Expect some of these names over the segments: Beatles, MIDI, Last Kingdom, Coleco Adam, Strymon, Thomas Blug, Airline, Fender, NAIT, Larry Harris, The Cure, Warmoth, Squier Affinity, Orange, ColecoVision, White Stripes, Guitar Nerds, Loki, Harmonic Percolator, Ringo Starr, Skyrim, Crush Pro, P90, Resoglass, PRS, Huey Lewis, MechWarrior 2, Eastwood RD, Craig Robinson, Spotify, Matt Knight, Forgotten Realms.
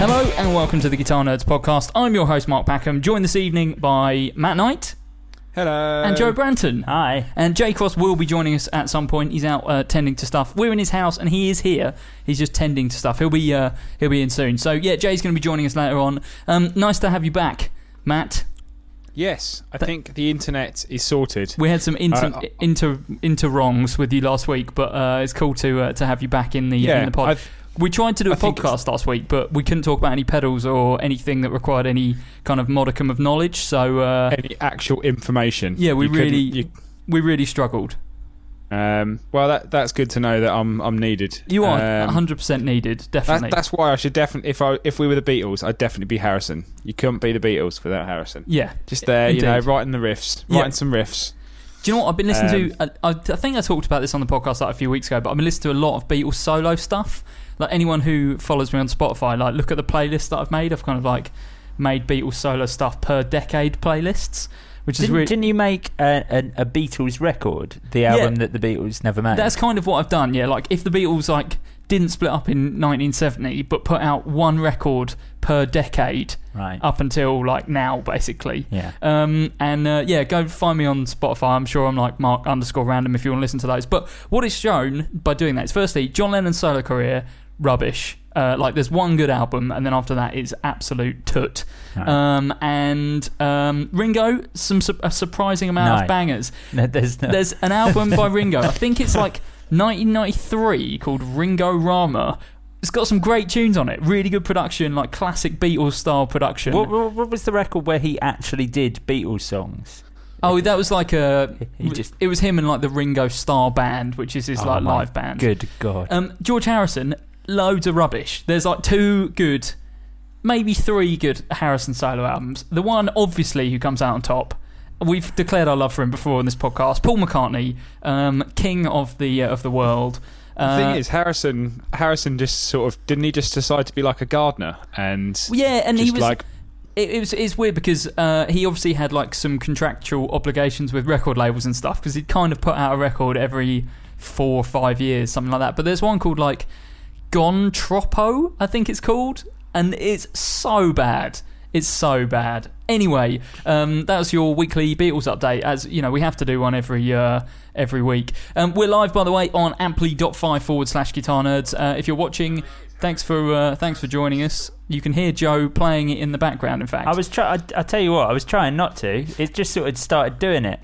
Hello and welcome to the Guitar Nerds podcast. I'm your host, Mark Packham, joined this evening by Matt Knight. Hello. And Joe Branton. Hi. And Jay Cross will be joining us at some point. He's out tending to stuff. We're in his house and he is here. He's just tending to stuff. He'll be in soon. So yeah, Jay's going to be joining us later on. Nice to have you back, Matt. Yes, I think the internet is sorted. We had some inter-wrongs with you last week, but it's cool to have you back in the pod. We tried to do a podcast last week, but we couldn't talk about any pedals or anything that required any kind of modicum of knowledge. So any actual information. Yeah, we really struggled. Well, that's good to know that I'm needed. You are 100% needed, definitely. That's why I should definitely, if we were the Beatles, I'd definitely be Harrison. You couldn't be the Beatles without Harrison. Yeah, just there, indeed. You know, writing some riffs. Do you know what I've been listening to? I think I talked about this on the podcast like a few weeks ago, but I've been listening to a lot of Beatles solo stuff. Like anyone who follows me on Spotify, like look at the playlist that I've made. I've kind of like made Beatles solo stuff per decade playlists, which is really... Didn't you make a Beatles record, the album that the Beatles never made? That's kind of what I've done. Yeah, like if the Beatles like didn't split up in 1970, but put out one record per decade, right, up until like now, basically. Yeah. Go find me on Spotify. I'm sure I'm like Mark_Random if you want to listen to those. But what is shown by doing that is firstly John Lennon's solo career. Rubbish. There's one good album, and then after that it's absolute toot. No. Ringo, a surprising amount of bangers. No, there's an album by Ringo. I think it's like 1993 called Ringo Rama. It's got some great tunes on it. Really good production, like classic Beatles style production. What was the record where he actually did Beatles songs? Oh, that was like it was him and like the Ringo Starr band, which is his live band. Good God. George Harrison. Loads of rubbish. There's like two good, maybe three good Harrison solo albums. The one, obviously, who comes out on top. We've declared our love for him before on this podcast. Paul McCartney, king of the world. The thing is, Harrison just sort of, didn't he just decide to be like a gardener? And yeah, and he was like... It's weird because he obviously had like some contractual obligations with record labels and stuff, because he'd kind of put out a record every 4 or 5 years, something like that. But there's one called like Gone Troppo, I think it's called, and it's so bad. Anyway, that was your weekly Beatles update. As you know, we have to do one every week. We're live, by the way, on ampli.fi/guitar nerds. If you're watching, thanks for joining us. You can hear Joe playing it in the background. In fact, I tell you what, I was trying not to. It just sort of started doing it.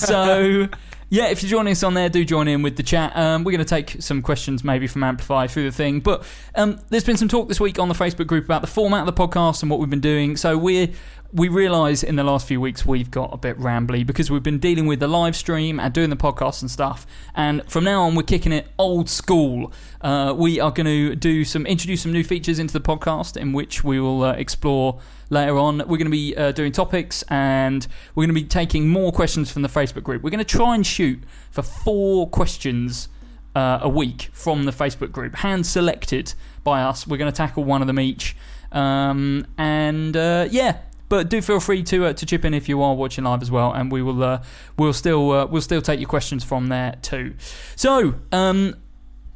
So. Yeah, if you're joining us on there, do join in with the chat. We're going to take some questions maybe from Amplify through the thing. But there's been some talk this week on the Facebook group about the format of the podcast and what we've been doing. So we realise in the last few weeks we've got a bit rambly because we've been dealing with the live stream and doing the podcast and stuff. And from now on, we're kicking it old school. We are going to introduce some new features into the podcast, in which we will explore... Later on, we're going to be doing topics, and we're going to be taking more questions from the Facebook group. We're going to try and shoot for 4 questions a week from the Facebook group, hand-selected by us. We're going to tackle one of them each. But do feel free to chip in if you are watching live as well, and we will we'll still take your questions from there too. So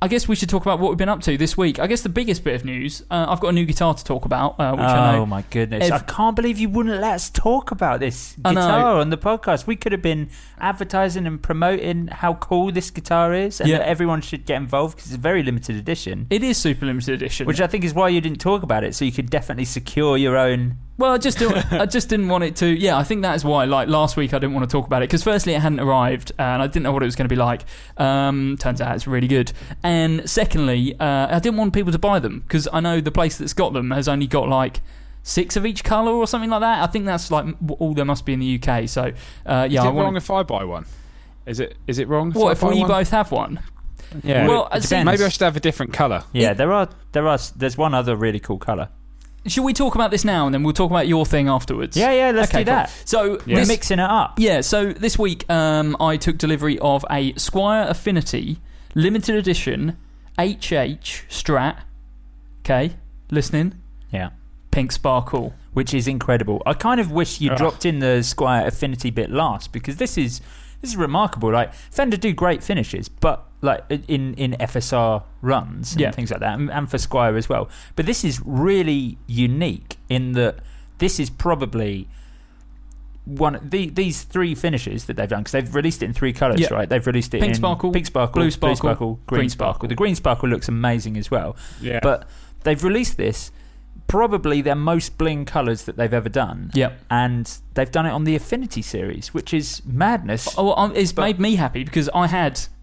I guess we should talk about what we've been up to this week. I guess the biggest bit of news, I've got a new guitar to talk about. Which I know. Oh, my goodness. I can't believe you wouldn't let us talk about this guitar on the podcast. We could have been advertising and promoting how cool this guitar is, and that everyone should get involved because it's a very limited edition. It is super limited edition. Which I think is why you didn't talk about it, so you could definitely secure your own... Well, I just didn't want it to... Yeah, I think that is why. Like, last week I didn't want to talk about it because firstly it hadn't arrived and I didn't know what it was going to be like. Turns out it's really good. And secondly, I didn't want people to buy them because I know the place that's got them has only got, like, 6 of each colour or something like that. I think that's, like, all there must be in the UK. So, yeah, Is it wrong if I buy one? Is it wrong if I buy one? What, if we both have one? Yeah. Well, maybe I should have a different colour. Yeah, there's one other really cool colour. Should we talk about this now and then we'll talk about your thing afterwards? Yeah, let's do that. Cool. So we're mixing it up. Yeah, so this week I took delivery of a Squier Affinity limited edition HH Strat. Okay, listening? Yeah. Pink sparkle. Which is incredible. I kind of wish you dropped in the Squier Affinity bit last because this is remarkable. Like, Fender do great finishes, but like in FSR runs and things like that, and for Squier as well. But this is really unique in that this is probably one these three finishes that they've done, because they've released it in three colours, right? They've released it in pink sparkle, blue sparkle, green sparkle. The green sparkle looks amazing as well. Yeah. But they've released this, probably their most bling colours that they've ever done. Yep. And they've done it on the Affinity series, which is madness. Oh, it's made me happy because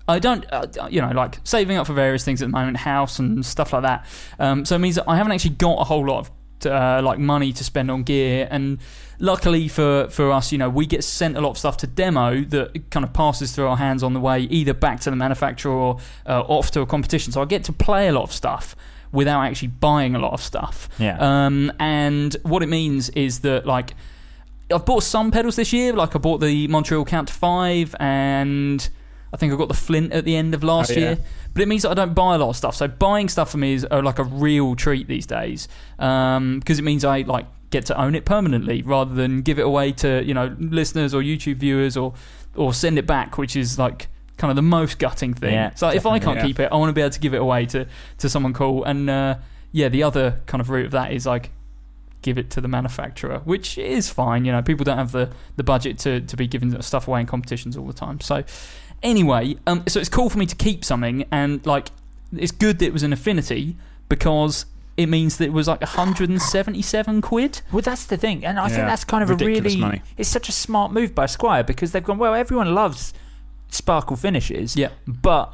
I don't saving up for various things at the moment, house and stuff like that. So it means that I haven't actually got a whole lot of money to spend on gear. And luckily for us, you know, we get sent a lot of stuff to demo that kind of passes through our hands on the way either back to the manufacturer or off to a competition. So I get to play a lot of stuff without actually buying a lot of stuff. Yeah. And what it means is that, like, I've bought some pedals this year. Like, I bought the Montreal Count to 5 and... I think I got the Flint at the end of last year. But it means that I don't buy a lot of stuff. So buying stuff for me is like a real treat these days, because it means I get to own it permanently rather than give it away to, you know, listeners or YouTube viewers or send it back, which is like kind of the most gutting thing. Yeah, so if I can't keep it, I want to be able to give it away to someone cool. And the other kind of route of that is like give it to the manufacturer, which is fine. You know, people don't have the budget to be giving stuff away in competitions all the time. So... Anyway, so it's cool for me to keep something, and like, it's good that it was an Affinity because it means that it was like 177 quid. Well, that's the thing, and I think that's kind of ridiculous money. It's such a smart move by Squier because they've gone, well, everyone loves sparkle finishes, but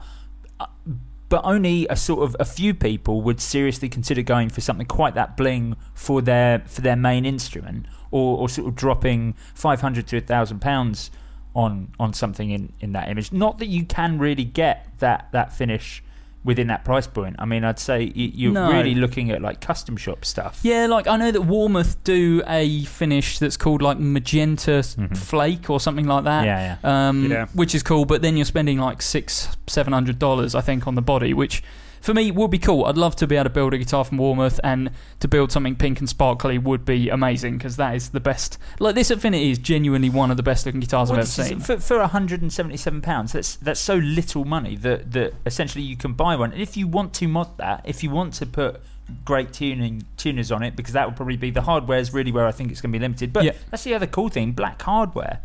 only a sort of a few people would seriously consider going for something quite that bling for their main instrument, or sort of dropping £500 to £1,000. On something in that image. Not that you can really get that finish within that price point. I mean, I'd say you're really looking at like custom shop stuff. Yeah, like I know that Warmoth do a finish that's called like Magenta Flake or something like that. Yeah. Which is cool, but then you're spending like $600-$700 I think on the body, which for me would be cool. I'd love to be able to build a guitar from Warmoth, and to build something pink and sparkly would be amazing because that is the best. Like, this Affinity is genuinely one of the best looking guitars I've ever seen. For £177, that's so little money that essentially you can buy one. And if you want to mod that, if you want to put great tuners on it, because that would probably be the hardware is really where I think it's going to be limited. But that's the other cool thing, black hardware.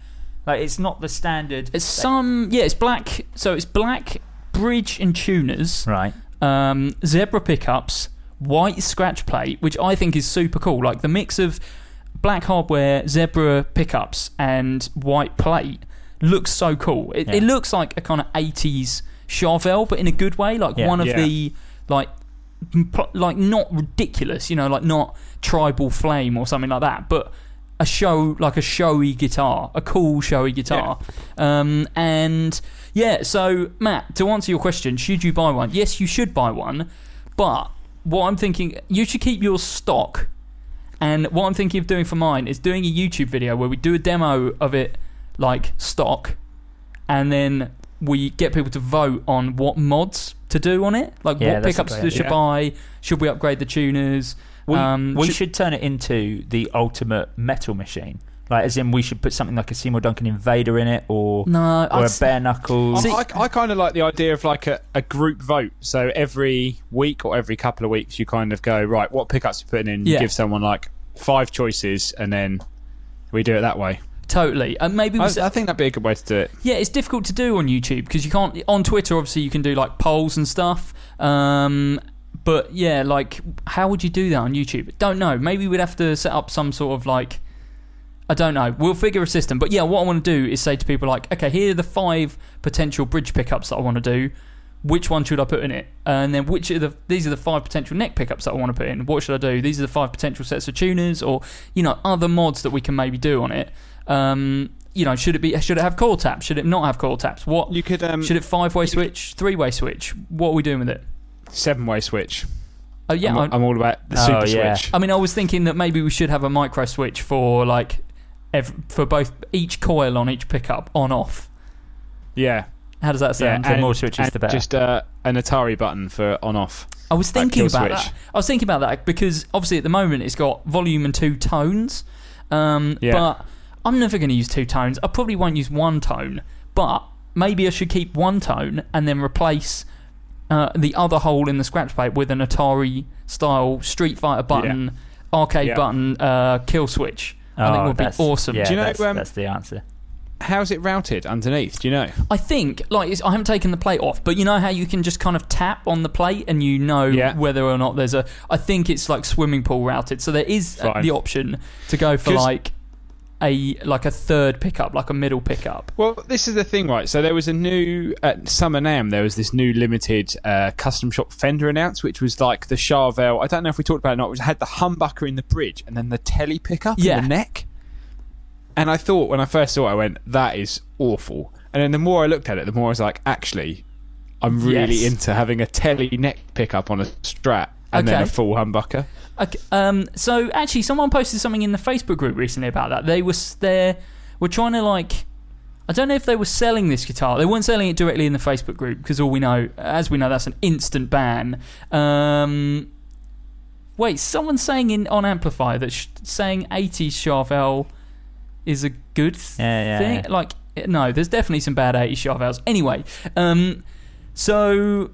Like, it's not the standard. It's it's black. So it's black bridge and tuners. Right. Zebra pickups, white scratch plate, which I think is super cool. Like, the mix of black hardware, zebra pickups and white plate looks so cool. It looks like a kind of 80s Charvel, but in a good way. Like one of the like not ridiculous, you know, like not Tribal Flame or something like that, but a cool showy guitar. So Matt, to answer your question, should you buy one? Yes, you should buy one, but what I'm thinking, you should keep your stock, and what I'm thinking of doing for mine is doing a YouTube video where we do a demo of it like stock, and then we get people to vote on what mods to do on it, like what pickups should buy, should we upgrade the tuners, We should turn it into the ultimate metal machine. Like, as in, we should put something like a Seymour Duncan Invader in it, or a Bare Knuckles. I kind of like the idea of like a group vote. So every week or every couple of weeks, you kind of go, right, what pickups you're putting in? Yeah. You give someone like 5 choices, and then we do it that way. Totally. And maybe I think that'd be a good way to do it. Yeah, it's difficult to do on YouTube because you can't. On Twitter, obviously, you can do like polls and stuff. But yeah, like, how would you do that on YouTube? Don't know. Maybe we'd have to set up some sort of like. I don't know. We'll figure a system. But yeah, what I want to do is say to people like, okay, here are the 5 potential bridge pickups that I want to do. Which one should I put in it? And then these are the 5 potential neck pickups that I want to put in. What should I do? These are the 5 potential sets of tuners, or, you know, other mods that we can maybe do on it. You know, should it have coil taps? Should it not have coil taps? What you could should it 5-way switch? 3-way switch? What are we doing with it? 7-way switch. Oh yeah, I'm all about the super switch. I mean, I was thinking that maybe we should have a micro switch for like. For both each coil on each pickup on off. Yeah. How does that sound? Yeah, and more switches the better. Just an Atari button for on off. I was thinking about that. Because obviously at the moment it's got volume and 2 tones. But I'm never going to use 2 tones. I probably won't use 1 tone, but maybe I should keep 1 tone and then replace the other hole in the scratch plate with an Atari style Street Fighter button, arcade button, kill switch. I think it would be awesome. Yeah, do you know, that's the answer. How's it routed underneath? Do you know? I think, I haven't taken the plate off, but you know how you can just kind of tap on the plate and you know whether or not there's I think it's like swimming pool routed. So there is the option to go for like a third pickup, like a middle pickup. Well, this is the thing, right? So there was a new, at Summer NAMM, there was this new limited custom shop Fender announced, which was like the Charvel. I don't know if we talked about it or not, which had the humbucker in the bridge and then the tele pickup in the neck. And I thought, when I first saw it, I went, that is awful. And then the more I looked at it, the more I was like, actually, I'm really into having a tele neck pickup on a Strat and then a full humbucker. Okay, so actually someone posted something in the Facebook group recently about that. They were trying to, like, I don't know if they were selling this guitar. They weren't selling it directly in the Facebook group because as we know that's an instant ban. Wait, someone's saying on Amplify that saying 80s Charvel is a good thing. Yeah. Like, no, there's definitely some bad 80s Charvels. Anyway, so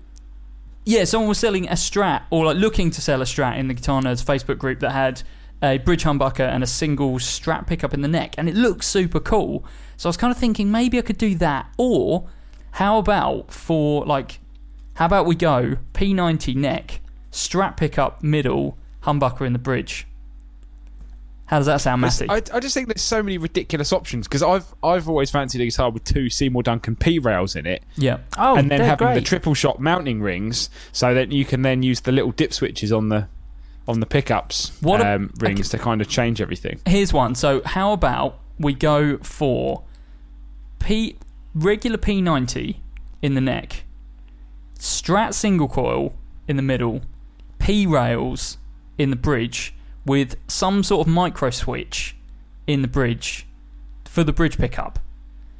yeah, someone was selling a Strat, or like looking to sell a Strat in the Guitar Nerds Facebook group that had a bridge humbucker and a single Strat pickup in the neck, and it looked super cool. So I was kind of thinking maybe I could do that, or how about we go P90 neck, Strat pickup middle, humbucker in the bridge. How does that sound, Matty? I just think there's so many ridiculous options, because I've always fancied a guitar with 2 Seymour Duncan P-rails in it. Yeah. Oh, and then having the triple shot mounting rings, so that you can then use the little dip switches on the pickups rings to kind of change everything. Here's one. So how about we go for regular P90 in the neck, Strat single coil in the middle, P-rails in the bridge, with some sort of micro switch in the bridge for the bridge pickup,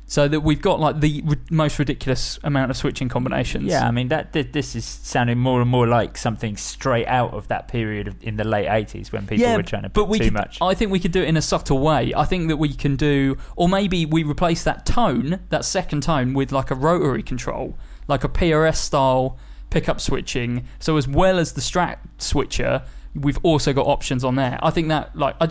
so that we've got like the most ridiculous amount of switching combinations. Yeah, I mean, this is sounding more and more like something straight out of that period in the late 80s when people were trying to put much. I think we could do it in a subtle way. I think that we can do, or maybe we replace that second tone with like a rotary control, like a PRS style pickup switching. So as well as the Strat switcher, we've also got options on there. I think that, like, I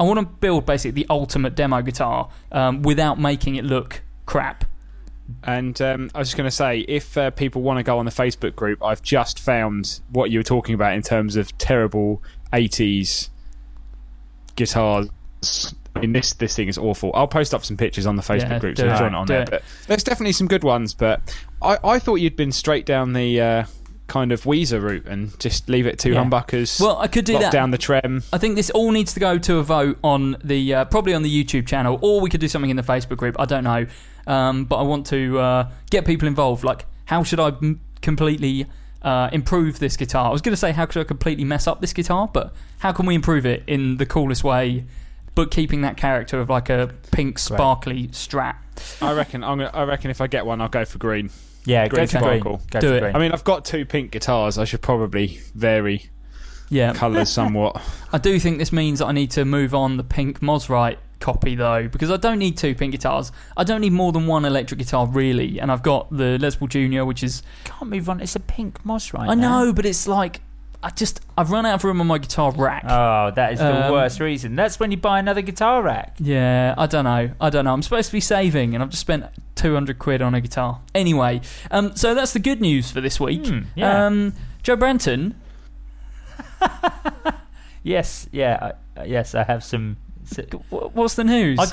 want to build basically the ultimate demo guitar without making it look crap. And I was just going to say, if people want to go on the Facebook group, I've just found what you were talking about in terms of terrible 80s guitars. I mean, this thing is awful. I'll post up some pictures on the Facebook group, so join on there. But there's definitely some good ones, but I thought you'd been straight down the kind of Weezer route and just leave it to humbuckers. Well, I could do that. Down the trem. I think this all needs to go to a vote on the probably on the YouTube channel, or we could do something in the Facebook group. I don't know, but I want to get people involved. Like, how should I completely improve this guitar? I was going to say how could I completely mess up this guitar, but how can we improve it in the coolest way, but keeping that character of like a pink sparkly Strat? I reckon if I get one, I'll go for green. Yeah, go for green. I mean, I've got 2 pink guitars. I should probably vary. yeah. colours somewhat. I do think this means that I need to move on the pink Mosrite copy though, because I don't need two pink guitars. I don't need more than one electric guitar really, and I've got the Les Paul Junior, which is... Can't move on, it's a pink Mosrite. I know, but it's like... I've run out of room on my guitar rack. Oh, that is the worst reason. That's when you buy another guitar rack. Yeah, I don't know. I'm supposed to be saving, and I've just spent 200 quid on a guitar. Anyway, so that's the good news for this week. Yeah. Joe Branton. Yes, I have some... What's the news? I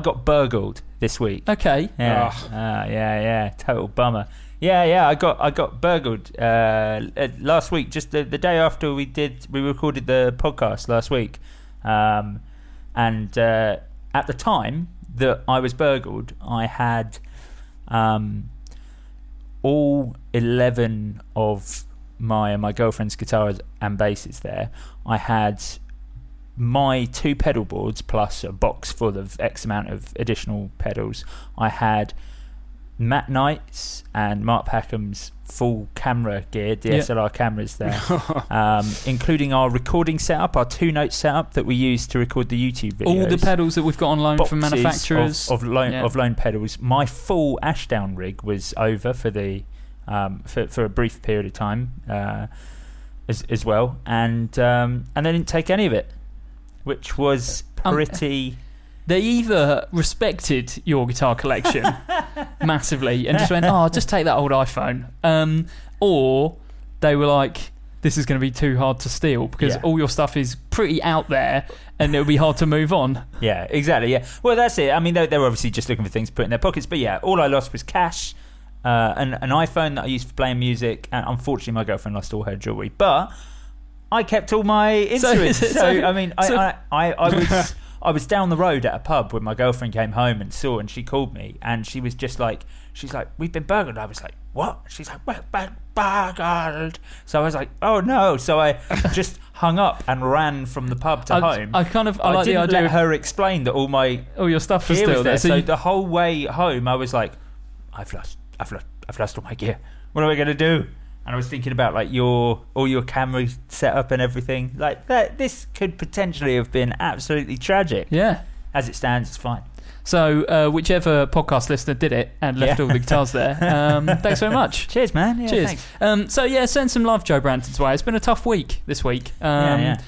got burgled this week. Okay. Yeah. Oh. Yeah. Total bummer. Yeah, I got burgled last week, just the day after we recorded the podcast last week, and at the time that I was burgled, I had all 11 of my and my girlfriend's guitars and basses there. I had my two pedal boards plus a box full of X amount of additional pedals. I had Matt Knight's and Mark Packham's full camera gear, DSLR cameras there, including our recording setup, our two-note setup that we use to record the YouTube videos. All the pedals that we've got on loan from manufacturers. Of loan pedals. My full Ashdown rig was over for the for a brief period of time as well, and they didn't take any of it, which was pretty... They either respected your guitar collection massively and just went, oh, just take that old iPhone. Or they were like, this is going to be too hard to steal because all your stuff is pretty out there and it'll be hard to move on. Yeah, exactly. Yeah. Well, that's it. I mean, they were obviously just looking for things to put in their pockets. But yeah, all I lost was cash, an iPhone that I used for playing music. And unfortunately, my girlfriend lost all her jewellery. But I kept all my instruments. I was down the road at a pub when my girlfriend came home and she called me, and she was just like, she's like, we've been burgled. I was like, what? She's like, we're burgled. So I was like, oh no. So I just hung up and ran from the pub to home. I didn't let her explain that all your stuff was still there. So the whole way home, I was like, I've lost all my gear. What am I going to do? And I was thinking about like all your camera setup and everything like that. This could potentially have been absolutely tragic. Yeah. As it stands, it's fine. So whichever podcast listener did it and left all the guitars there, thanks very much. Cheers, man. Yeah, cheers. So send some love Joe Branton's way. It's been a tough week this week. And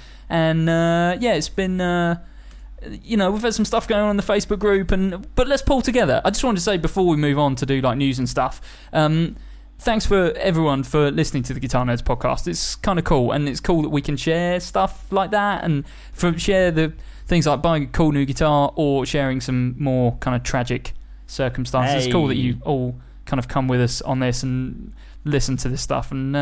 it's been. You know, we've had some stuff going on in the Facebook group, but let's pull together. I just wanted to say before we move on to do like news and stuff. Thanks for everyone for listening to the Guitar Nerds podcast. It's kind of cool, and it's cool that we can share stuff like that and share the things like buying a cool new guitar or sharing some more kind of tragic circumstances. Hey. It's cool that you all kind of come with us on this and listen to this stuff. And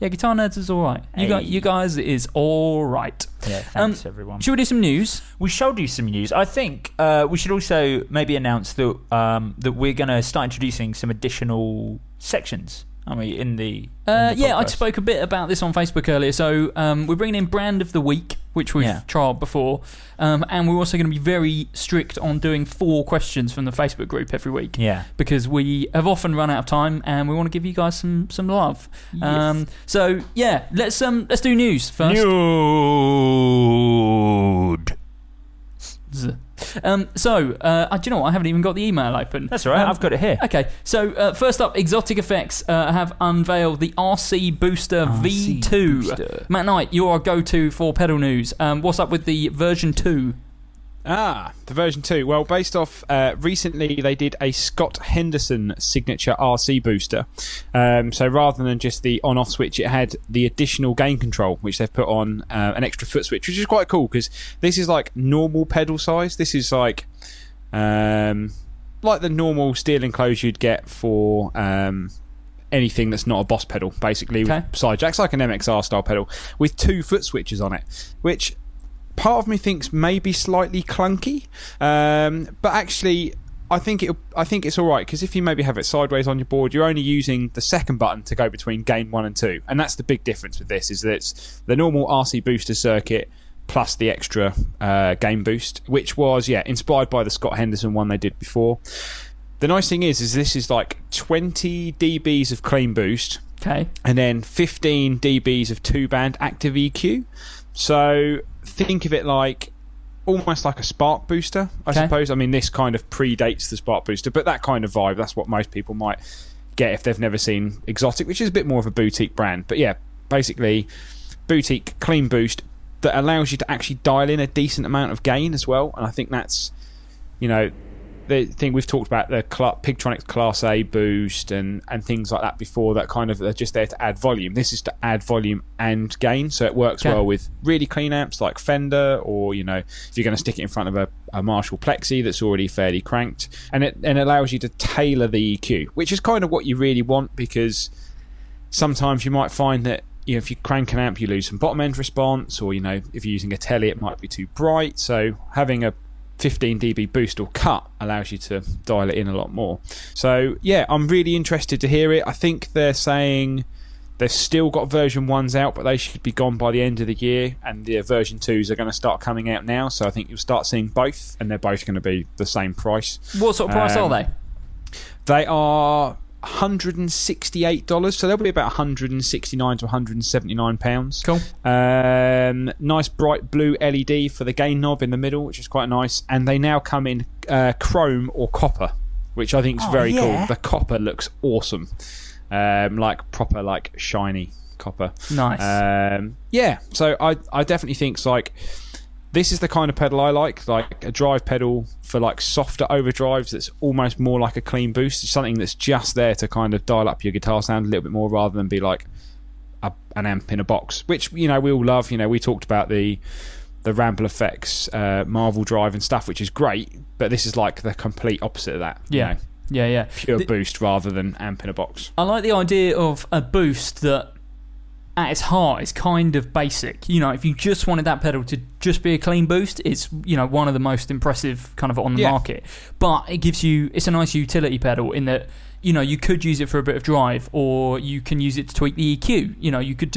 Guitar Nerds is all right. Hey. You guys is all right. Yeah, thanks everyone. Should we do some news? We shall do some news. I think we should also maybe announce that we're going to start introducing some additional sections, aren't we, in the podcast. I spoke a bit about this on Facebook earlier, so we're bringing in Brand of the Week, which we've trialled before, and we're also going to be very strict on doing 4 questions from the Facebook group every week, because we have often run out of time and we want to give you guys some love. Yes. Let's do news first. Nude. Do you know what? I haven't even got the email open. That's all right. I've got it here. Okay. So first up, Exotic Effects have unveiled the RC Booster RC V2. Booster. Matt Knight, you're our go-to for pedal news. What's up with the version 2? The version 2. Well, based off recently they did a Scott Henderson signature RC booster. So rather than just the on-off switch, it had the additional gain control, which they've put on an extra foot switch, which is quite cool because this is like normal pedal size. This is like the normal steel enclosure you'd get for... anything that's not a boss pedal, basically. Okay. With side jacks, like an MXR style pedal, with 2 foot switches on it, which... Part of me thinks maybe slightly clunky, but actually I think it's all right, because if you maybe have it sideways on your board, you're only using the second button to go between gain 1 and 2, and that's the big difference with this, is that it's the normal RC booster circuit plus the extra gain boost, which was inspired by the Scott Henderson one they did before. The nice thing is this is like 20 dBs of clean boost Okay. And then 15 dBs of two-band active EQ. So think of it like almost like a Spark Booster, I suppose. I mean, this kind of predates the Spark Booster, but that kind of vibe, that's what most people might get if they've never seen Exotic, which is a bit more of a boutique brand. But yeah, basically, boutique clean boost that allows you to actually dial in a decent amount of gain as well. And I think that's, you know, the thing we've talked about, the Pigtronics Class A boost and things like that before, that kind of are just there to add volume. This is to add volume and gain, so it works well with really clean amps like Fender, or, you know, if you're going to stick it in front of a Marshall Plexi that's already fairly cranked. And it allows you to tailor the EQ, which is kind of what you really want, because sometimes you might find that, you know, if you crank an amp, you lose some bottom end response, or, you know, if you're using a Tele, it might be too bright. So having a 15 dB boost or cut allows you to dial it in a lot more. So yeah, I'm really interested to hear it. I think they're saying they've still got version 1s out, but they should be gone by the end of the year, and the version 2s are going to start coming out now, so I think you'll start seeing both, and they're both going to be the same price. What sort of price are they? They are $168, so they'll be about $169 to £179. Cool. Nice bright blue LED for the gain knob in the middle, which is quite nice. And they now come in chrome or copper, which I think is very cool. The copper looks awesome, like proper, like shiny copper. Nice. Yeah. So I definitely think like this is the kind of pedal I like a drive pedal for like softer overdrives that's almost more like a clean boost. It's something that's just there to kind of dial up your guitar sound a little bit more, rather than be like an amp in a box, which, you know, we all love. You know, we talked about the Ramble FX, Marvel Drive and stuff, which is great, but this is like the complete opposite of that. Yeah. You know? Yeah, yeah. Pure boost rather than amp in a box. I like the idea of a boost that at its heart is kind of basic. You know, if you just wanted that pedal to just be a clean boost, it's, you know, one of the most impressive kind of on the market. But it gives you, it's a nice utility pedal in that, you know, you could use it for a bit of drive, or you can use it to tweak the EQ. You know, you could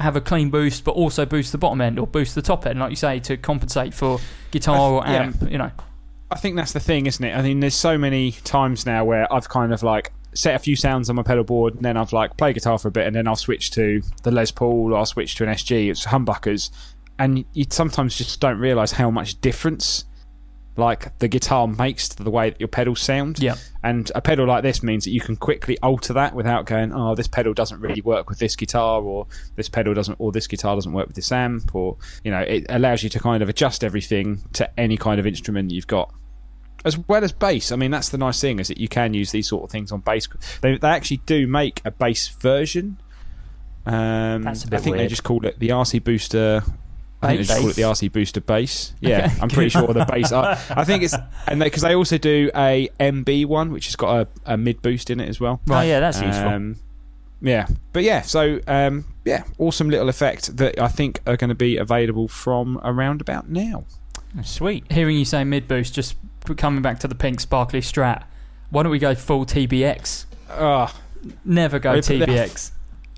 have a clean boost, but also boost the bottom end or boost the top end, like you say, to compensate for guitar or amp, you know. I think that's the thing, isn't it? I mean, there's so many times now where I've kind of like set a few sounds on my pedal board, and then I've like play guitar for a bit, and then I'll switch to the Les Paul, or I'll switch to an SG, it's humbuckers, and you sometimes just don't realise how much difference like the guitar makes to the way that your pedals sound. Yeah. And a pedal like this means that you can quickly alter that without going, oh, this pedal doesn't really work with this guitar, or this pedal doesn't, or this guitar doesn't work with this amp, or, you know, it allows you to kind of adjust everything to any kind of instrument you've got. As well as bass. I mean, that's the nice thing, is that you can use these sort of things on bass. They actually do make a bass version. That's a bit weird. They just called it the RC Booster. I think they just call it the RC Booster Bass. Yeah, okay. I'm pretty sure the bass. I think it's, and because they also do a MB one, which has got a mid boost in it as well. Right. Oh yeah, that's useful. Yeah, but yeah, so awesome little effect that I think are going to be available from around about now. Sweet. Hearing you say mid boost, just coming back to the pink sparkly Strat, why don't we go full TBX? Never go TBX.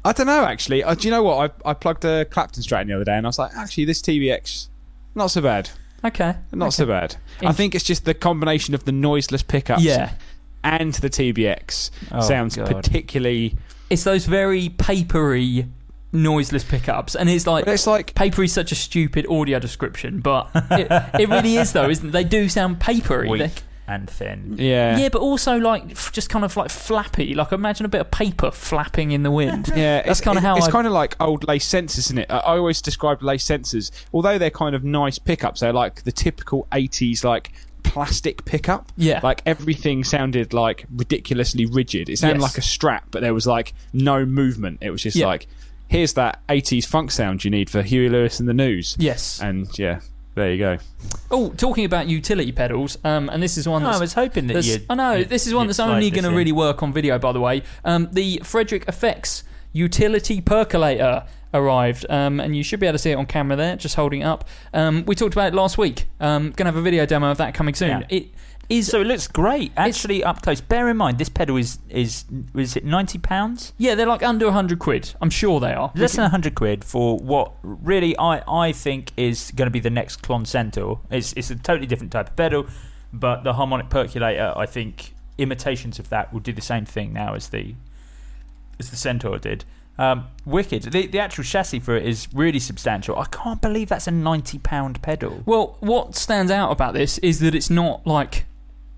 I don't know, actually. Do you know what? I plugged a Clapton Strat in the other day, and I was like, actually, this TBX, not so bad. Okay. Not so bad. I think it's just the combination of the noiseless pickups and the TBX sounds particularly... It's those very papery... noiseless pickups, and it's like papery is such a stupid audio description, but it really is, though, isn't it? They do sound papery, weak and thin, yeah, but also like just kind of like flappy, like imagine a bit of paper flapping in the wind. Yeah, that's kind of how it's kind of like old lace sensors, isn't it? I always describe lace sensors, although they're kind of nice pickups, they're like the typical 80s like plastic pickup. Yeah, like everything sounded like ridiculously rigid. It sounded like a strap, but there was like no movement. It was just like, here's that 80s funk sound you need for Huey Lewis and the News. Yes. And yeah, there you go. Oh, talking about utility pedals, and this is one that's... I was hoping that you'd... I know, this is one that's only going to really work on video, by the way. The Frederick FX Utility Percolator arrived, and you should be able to see it on camera there, just holding it up. We talked about it last week. Going to have a video demo of that coming soon. Yeah. So it looks great, actually, up close. Bear in mind, this pedal is it £90? Yeah, they're like under 100 quid. I'm sure they are. Less than 100 quid for what really I think is going to be the next Cloncento. It's a totally different type of pedal, but the harmonic percolator, I think, imitations of that will do the same thing now as the as the Centaur did. Wicked. The actual chassis for it is really substantial. I can't believe that's a 90 pound pedal. Well, what stands out about this is that it's not like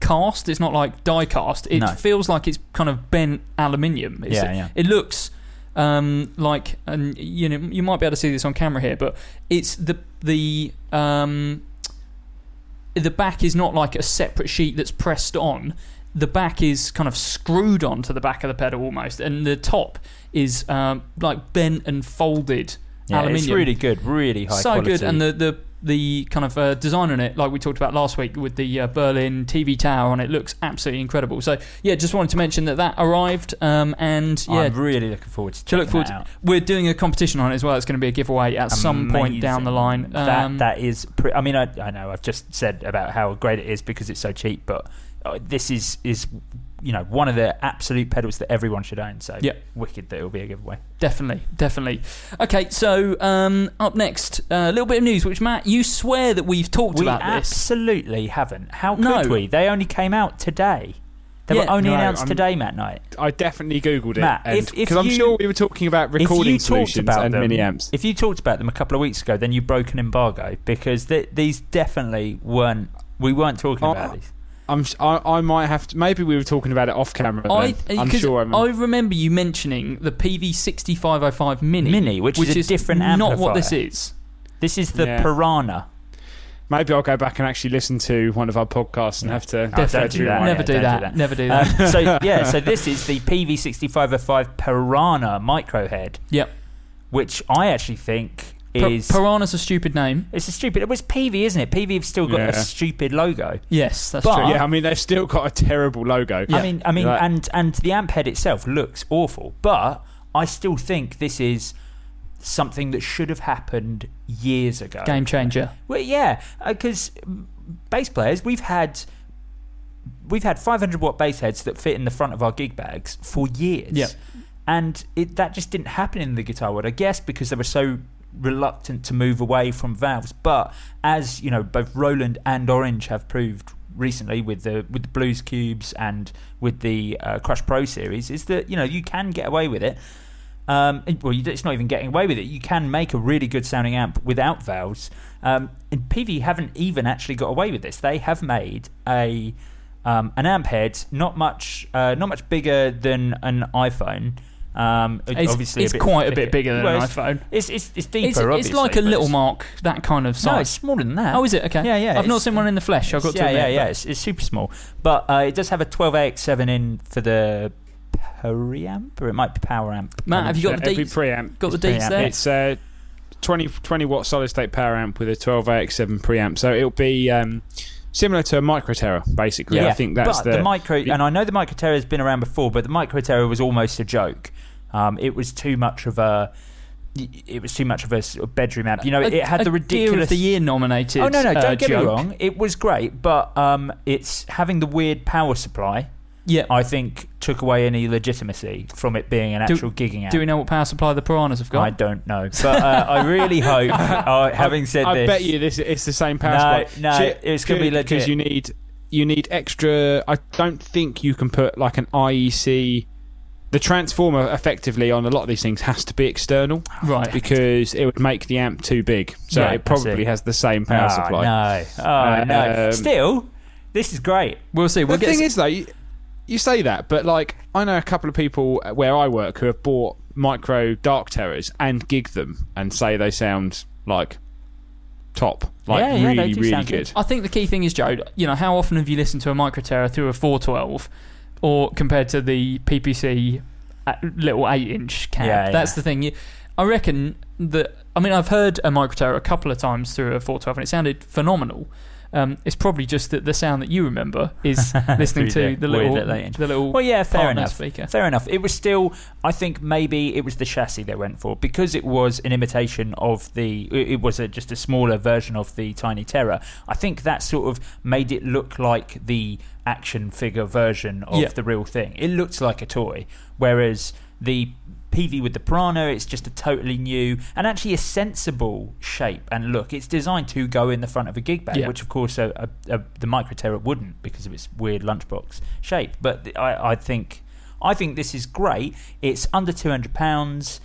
cast, it's not like die cast. It feels like it's kind of bent aluminium. It looks like, and you know, you might be able to see this on camera here, but it's the back is not like a separate sheet that's pressed on. The back is kind of screwed onto the back of the pedal almost, and the top is like bent and folded aluminium. It's really good, really high quality. So good, and the kind of design on it, like we talked about last week with the Berlin TV tower on it, looks absolutely incredible. So yeah, just wanted to mention that arrived, and yeah, I'm really looking forward to checking that out. We're doing a competition on it as well. It's going to be a giveaway at some point down the line. That is pretty, I mean, I know I've just said about how great it is because it's so cheap, but this is you know, one of the absolute pedals that everyone should own. So yep, wicked that it'll be a giveaway. Definitely. Okay, so up next, a little bit of news, which, Matt, you swear that we've talked about this. We absolutely haven't. How could we? They only came out today. They were only announced today, Matt Knight. I definitely Googled it. Matt, because I'm sure we were talking about recording solutions and mini amps. If you talked about them a couple of weeks ago, then you broke an embargo, because these definitely weren't, we weren't talking about these. I might have to. Maybe we were talking about it off camera. I'm sure. I remember you mentioning the PV6505 Mini, which is a different amplifier. Not what this is. This is the Piranha. Maybe I'll go back and actually listen to one of our podcasts and have to. Definitely Never do that. So this is the PV6505 Piranha microhead. Yep. Which I actually think is Piranha's a stupid name. It was Peavey, isn't it? Peavey have still got a stupid logo. Yes, that's true. Yeah, I mean, they've still got a terrible logo. Yeah. I mean, like, and the amp head itself looks awful, but I still think this is something that should have happened years ago. Game changer. Well, yeah, because bass players, we've had 500 watt bass heads that fit in the front of our gig bags for years. Yeah, and that just didn't happen in the guitar world, I guess, because they were so reluctant to move away from valves. But as you know, both Roland and Orange have proved recently with the Blues Cubes and with the Crush Pro series, is that, you know, you can get away with it. It's not even getting away with it. You can make a really good sounding amp without valves. And Peavey haven't even actually got away with this. They have made a an amp head not much bigger than an iPhone. It's quite a bit bigger than an iPhone. It's deeper. It's like a little Mark, that kind of size. No, it's smaller than that. Oh, is it? Okay. Yeah. I've not seen one in the flesh. I've got to admit. Yeah. It's super small, but it does have a 12AX7 in for the preamp, or it might be power amp. Matt, have you got the deets? Preamp. Got the deets there. It's 20 watt solid state power amp with a 12AX7 preamp. So it'll be similar to a Micro Terror, basically. Yeah. I think that's the Micro. And I know the Micro Terror has been around before, but the Micro Terror was almost a joke. It was too much of a bedroom amp. You know, it had the ridiculous Deer of the Year nominated. Oh no! Don't get me wrong. It was great, but it's having the weird power supply. Yeah, I think took away any legitimacy from it being an actual gigging amp. Do we know what power supply the Piranhas have got? I don't know, but I really hope. I bet you it's the same power supply. No, it's going to be legit, because you need extra. I don't think you can put like an IEC. The transformer effectively on a lot of these things has to be external, right? Because it would make the amp too big, so it probably has the same power supply. No. Still, this is great. We'll see. The thing is, though, you say that, but like I know a couple of people where I work who have bought Micro Dark Terrors and gigged them and say they sound like top, like really, really good. I think the key thing is, Joe, you know, how often have you listened to a Micro Terror through a 412? Or compared to the PPC little 8-inch cab. That's the thing. I reckon that... I mean, I've heard a Micro Terror a couple of times through a 412, and it sounded phenomenal. It's probably just that the sound that you remember is listening to the little fair enough speaker. Fair enough. It was still, I think maybe it was the chassis they went for, because it was an imitation of just a smaller version of the Tiny Terror. I think that sort of made it look like the action figure version of the real thing. It looked like a toy, whereas the Peavey with the Piranha, it's just a totally new and actually a sensible shape and look. It's designed to go in the front of a gig bag, which of course the Micro Terror wouldn't, because of its weird lunchbox shape. But I think I think this is great. It's under £200.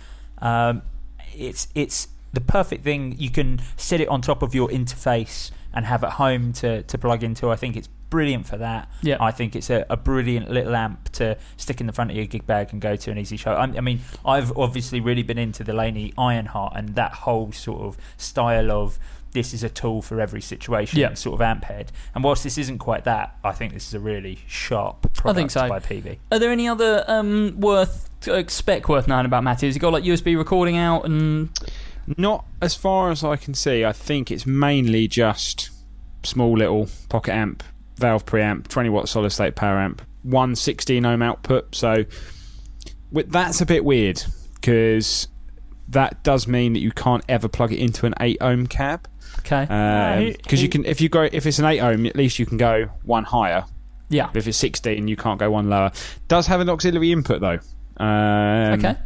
It's the perfect thing. You can set it on top of your interface and have at home to plug into. I think it's brilliant for that. Yeah. I think it's a brilliant little amp to stick in the front of your gig bag and go to an easy show. I mean, I've obviously really been into the Laney Ironheart and that whole sort of style of this is a tool for every situation, yeah, sort of amp head. And whilst this isn't quite that, I think this is a really sharp product, I think so, by Peavey. Are there any other spec worth knowing about, Matty? Has it got like USB recording out? And not as far as I can see. I think it's mainly just small little pocket amp, valve preamp, 20 watt solid state power amp, 116 ohm output. So that's a bit weird because that does mean that you can't ever plug it into an 8 ohm cab. Okay. Because you can, if it's an 8 ohm, at least you can go one higher. Yeah. If it's 16, you can't go one lower. Does have an auxiliary input though. Okay.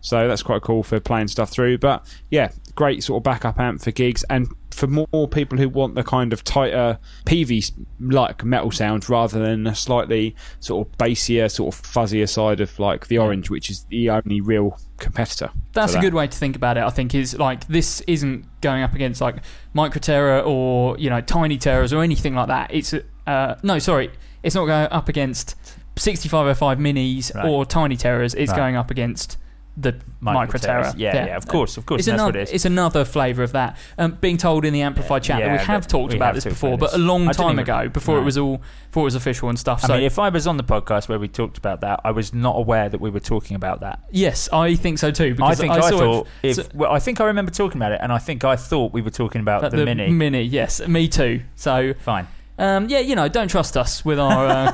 So that's quite cool for playing stuff through. But yeah, great sort of backup amp for gigs and for more people who want the kind of tighter PV-like metal sound rather than a slightly sort of bassier, sort of fuzzier side of like the Orange, which is the only real competitor. That's a good way to think about it, I think, is like this isn't going up against like Micro Terror or, you know, Tiny Terrors or anything like that. It's it's not going up against 6505 Minis or Tiny Terrors. It's going up against the Micro Terror. Yeah, of course. That's what it is. It's another flavour of that. Being told in the Amplify chat that we have talked about this before, but a long time ago, before it was official and stuff. So, I mean, if I was on the podcast where we talked about that, I was not aware that we were talking about that. Yes, I think so too. Because I think I remember talking about it, and I think I thought we were talking about the Mini. Mini, yes, me too. So fine. Don't trust us with our...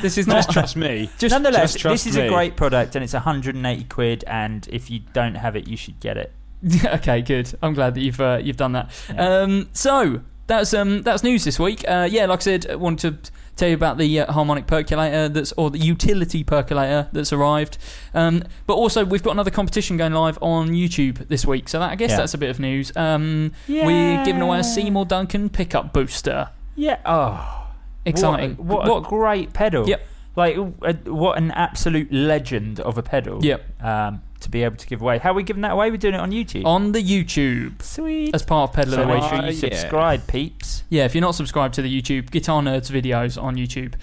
This is not... Just trust me. Nonetheless, this is a great product and it's £180, and if you don't have it, you should get it. Okay, good. I'm glad that you've done that. Yeah. So, that's news this week. Like I said, I wanted to tell you about the harmonic percolator or the utility percolator that's arrived. But also, we've got another competition going live on YouTube this week, so that's a bit of news. We're giving away a Seymour Duncan pickup booster. Yeah. Oh, exciting! What a great pedal! Yep. Like what an absolute legend of a pedal. Yep. To be able to give away. How are we giving that away? We're doing it on YouTube. On the YouTube. Sweet. As part of Pedal of the Week. So make sure you subscribe, peeps. Yeah. If you're not subscribed to the YouTube Guitar Nerds videos on YouTube.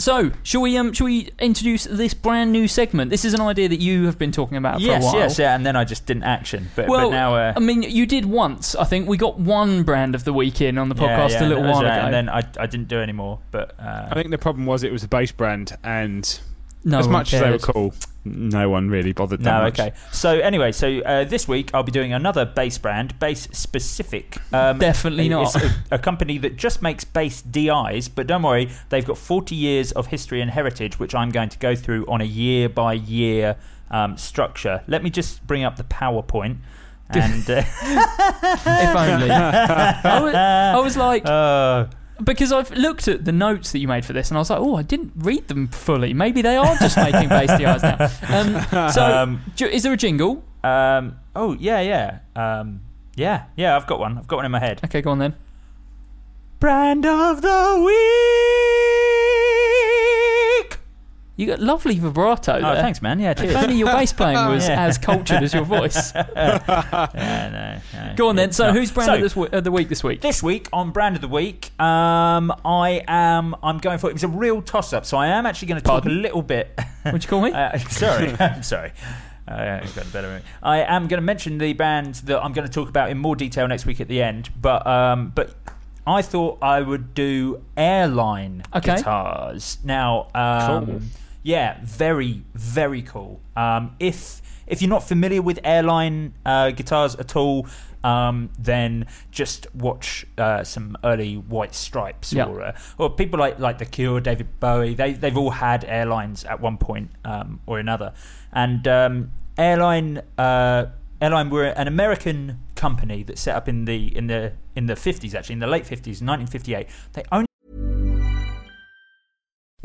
So shall we introduce this brand new segment? This is an idea that you have been talking about for a while. Yes, and then I just didn't action. But now. I mean, you did once. I think we got one brand of the week in on the podcast a little while ago, and then I didn't do any more. But I think the problem was it was a bass brand and. No as much cared. As they were cool, no one really bothered that much. Okay. So anyway, this week I'll be doing another bass brand, bass specific. Definitely not. It's a company that just makes bass DIs, but don't worry, they've got 40 years of history and heritage, which I'm going to go through on a year by year structure. Let me just bring up the PowerPoint. And if only. I was like... Because I've looked at the notes that you made for this and I was like, I didn't read them fully. Maybe they are just making bass DIs now. Is there a jingle? I've got one in my head. Okay, go on then. Brand of the Week! You got lovely vibrato there. Oh, thanks, man. Yeah, cheers. If only your bass playing was as cultured as your voice. Go on then. So, who's brand of the week this week? This week on brand of the week, I'm going for it. It was a real toss-up, so I am actually going to talk a little bit. What'd you call me? I'm sorry. I am going to mention the band that I'm going to talk about in more detail next week at the end, but I thought I would do Airline guitars. Now, cool. Yeah, very, very cool. If you're not familiar with Airline guitars at all, then just watch some early White Stripes or people like The Cure, David Bowie. They've all had Airlines at one point or another. And Airline were an American company that set up in the 50s, actually, in the late 50s, 1958.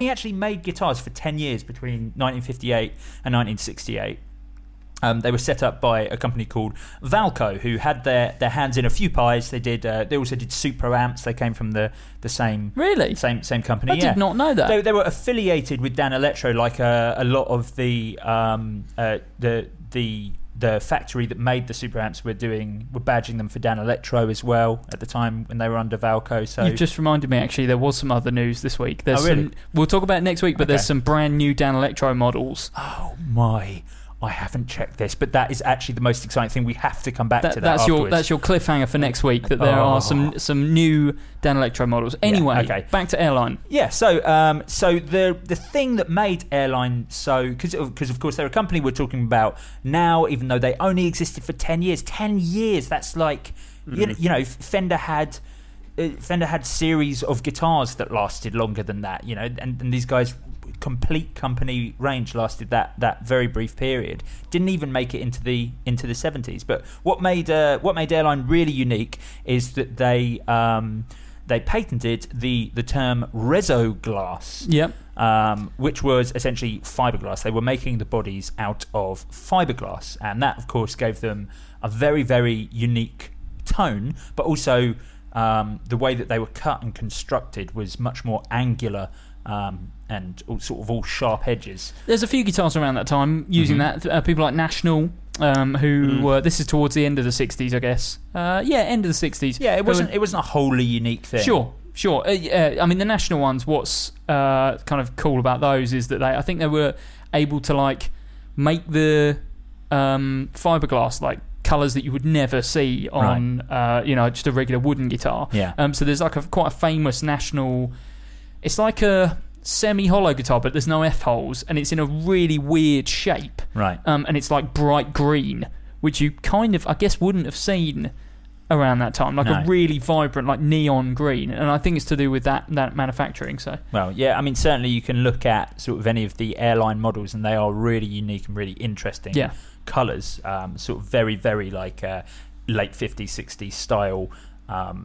He actually made guitars for 10 years between 1958 and 1968. They were set up by a company called Valco, who had their hands in a few pies. They did. They also did Supro amps. They came from the same same company. I did not know that. They were affiliated with Danelectro, like a lot of the factory that made the Super Amps were badging them for Danelectro as well at the time when they were under Valco. So you've just reminded me, actually, there was some other news this week. We'll talk about it next week, but there's some brand new Danelectro models. Oh my! I haven't checked this, but that is actually the most exciting thing. We have to come back to that. That's your cliffhanger for next week. That there are some new Danelectro models. Anyway, back to Airline. Yeah. So so the thing that made Airline so, because of course they're a company we're talking about now, even though they only existed for 10 years. 10 years. That's like you know Fender had series of guitars that lasted longer than that. You know, and these guys. Complete company range lasted that very brief period. Didn't even make it into the 70s. But what made Airline really unique is that they patented the term Resoglass. Yep. Which was essentially fiberglass. They were making the bodies out of fiberglass, and that of course gave them a very, very unique tone. But also the way that they were cut and constructed was much more angular. And all sharp edges. There's a few guitars around that time using that. People like National, who were... This is towards the end of the 60s, I guess. End of the 60s. Yeah, it wasn't a wholly unique thing. Sure. I mean, the National ones, what's kind of cool about those is that I think they were able to, like, make the fiberglass, like, colours that you would never see on, just a regular wooden guitar. Yeah. So there's, like, quite a famous National... It's like a semi-hollow guitar, but there's no F-holes, and it's in a really weird shape. Right. And it's like bright green, which you kind of, I guess, wouldn't have seen around that time, a really vibrant, like neon green. And I think it's to do with that manufacturing. So. Well, yeah, I mean, certainly you can look at sort of any of the Airline models, and they are really unique and really interesting colours, sort of very, very like late 50s, 60s style.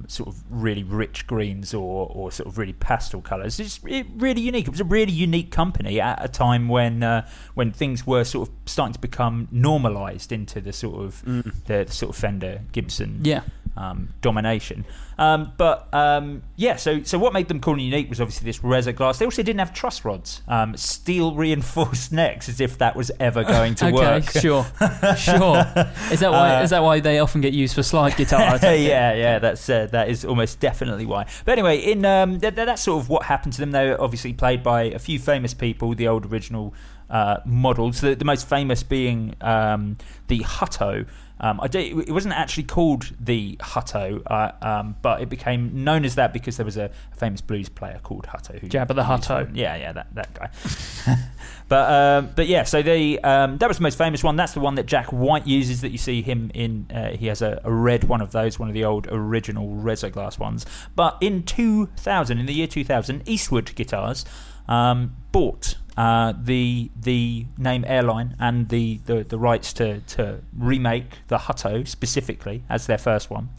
Sort of really rich greens or sort of really pastel colours. It's really unique. It was a really unique company at a time when things were sort of starting to become normalised into the sort of the sort of Fender Gibson domination. So what made them cool and unique was obviously this Resoglass. They also didn't have truss rods, steel reinforced necks, as if that was ever going to work. Sure. Is that why they often get used for slide guitars? Yeah. That is almost definitely why. But anyway, in that's sort of what happened to them. They were obviously played by a few famous people, the old original models. The most famous being the Hutto. It wasn't actually called the Hutto, but it became known as that because there was a famous blues player called Hutto. Jabba the Hutto. Yeah, that guy. So that was the most famous one. That's the one that Jack White uses, that you see him in. He has a red one of those, one of the old original Resoglass ones. But in the year 2000, Eastwood Guitars bought... the name Airline and the rights to remake the Hutto specifically as their first one.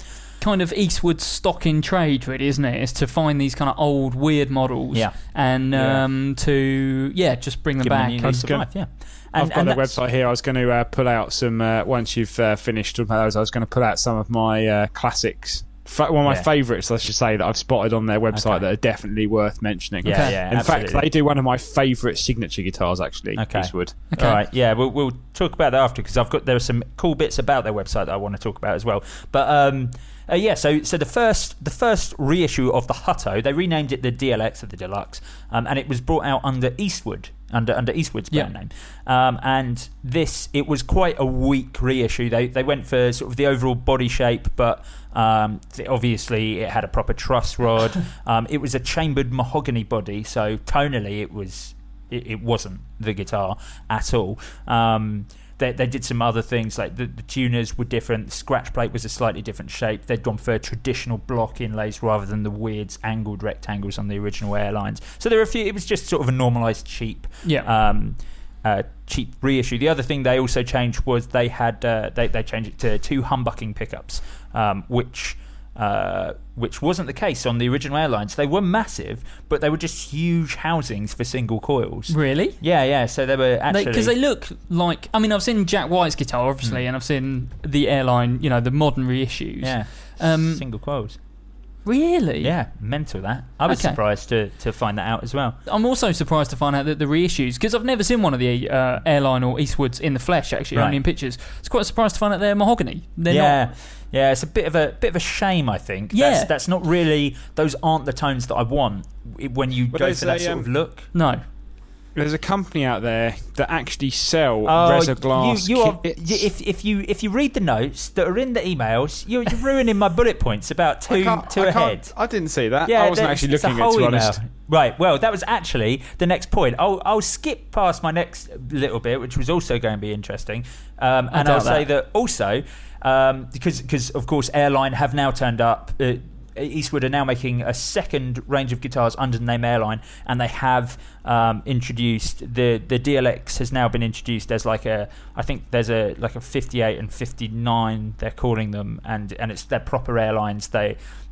kind of Eastwood's stock in trade, really, isn't it? Is to find these kind of old, weird models, and to just bring them back. I've got a website here. I was going to pull out some once you've finished with those. I was going to pull out some of my classics. One of my favourites, I should say, that I've spotted on their website that are definitely worth mentioning. In fact, they do one of my favourite signature guitars, actually, Eastwood. All right, we'll talk about that after, because I've got there are some cool bits about their website that I want to talk about as well. But so the first reissue of the Hutto, they renamed it the DLX of the Deluxe, and it was brought out under Eastwood. Under Eastwood's brand name, and it was quite a weak reissue. They went for sort of the overall body shape, but obviously it had a proper truss rod. It was a chambered mahogany body, so tonally it wasn't the guitar at all. They did some other things, like the tuners were different, the scratch plate was a slightly different shape. They'd gone for traditional block inlays rather than the weird angled rectangles on the original Airlines. So there were a few, it was just sort of a normalised cheap reissue. The other thing they also changed was they had they changed it to two humbucking pickups, which wasn't the case on the original Airlines. They were massive, but they were just huge housings for single coils. Really? Yeah. So they were actually... Because they look like... I mean, I've seen Jack White's guitar, obviously, and I've seen the Airline, the modern reissues. Yeah, single coils. Really? Yeah, mental that. I was surprised to find that out as well. I'm also surprised to find out that the reissues, because I've never seen one of the Airline or Eastwoods in the flesh, actually, only in pictures. It's quite surprised to find out they're mahogany. They're not... Yeah, it's a bit of a shame, I think. Yeah. That's not really... Those aren't the tones that I want when you go for that sort of look. No. There's a company out there that actually sell Resoglass kits. If you read the notes that are in the emails, you're ruining my bullet points about two ahead. I didn't see that. Yeah, I wasn't actually looking at it, to be honest. Right, well, that was actually the next point. I'll skip past my next little bit, which was also going to be interesting. And I'll say that also... because of course Airline have now turned up, Eastwood are now making a second range of guitars under the name Airline, and they have introduced the DLX has now been introduced as I think there's a 58 and 59 they're calling them, and it's their proper Airlines.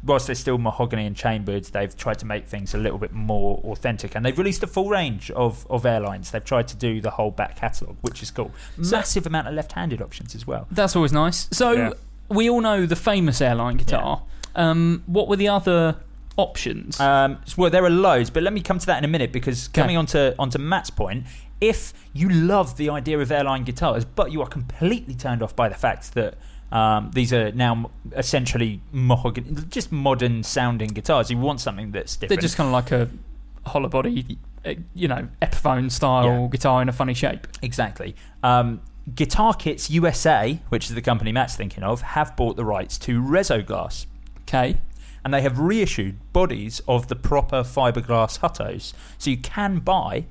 Whilst they're still mahogany and chambered, they've tried to make things a little bit more authentic, and they've released a full range of Airlines. They've tried to do the whole back catalogue, which is cool. Massive amount of left-handed options as well. That's always nice. So we all know the famous Airline guitar. Yeah. What were the other options? Well, there are loads, but let me come to that in a minute, because coming onto Matt's point... If you love the idea of Airline guitars, but you are completely turned off by the fact that these are now essentially mahogany, just modern-sounding guitars, you want something that's different. They're just kind of like a hollow body, Epiphone-style guitar in a funny shape. Exactly. Guitar Kits USA, which is the company Matt's thinking of, have bought the rights to Resoglass. Okay. And they have reissued bodies of the proper fiberglass Huttos. So you can buy...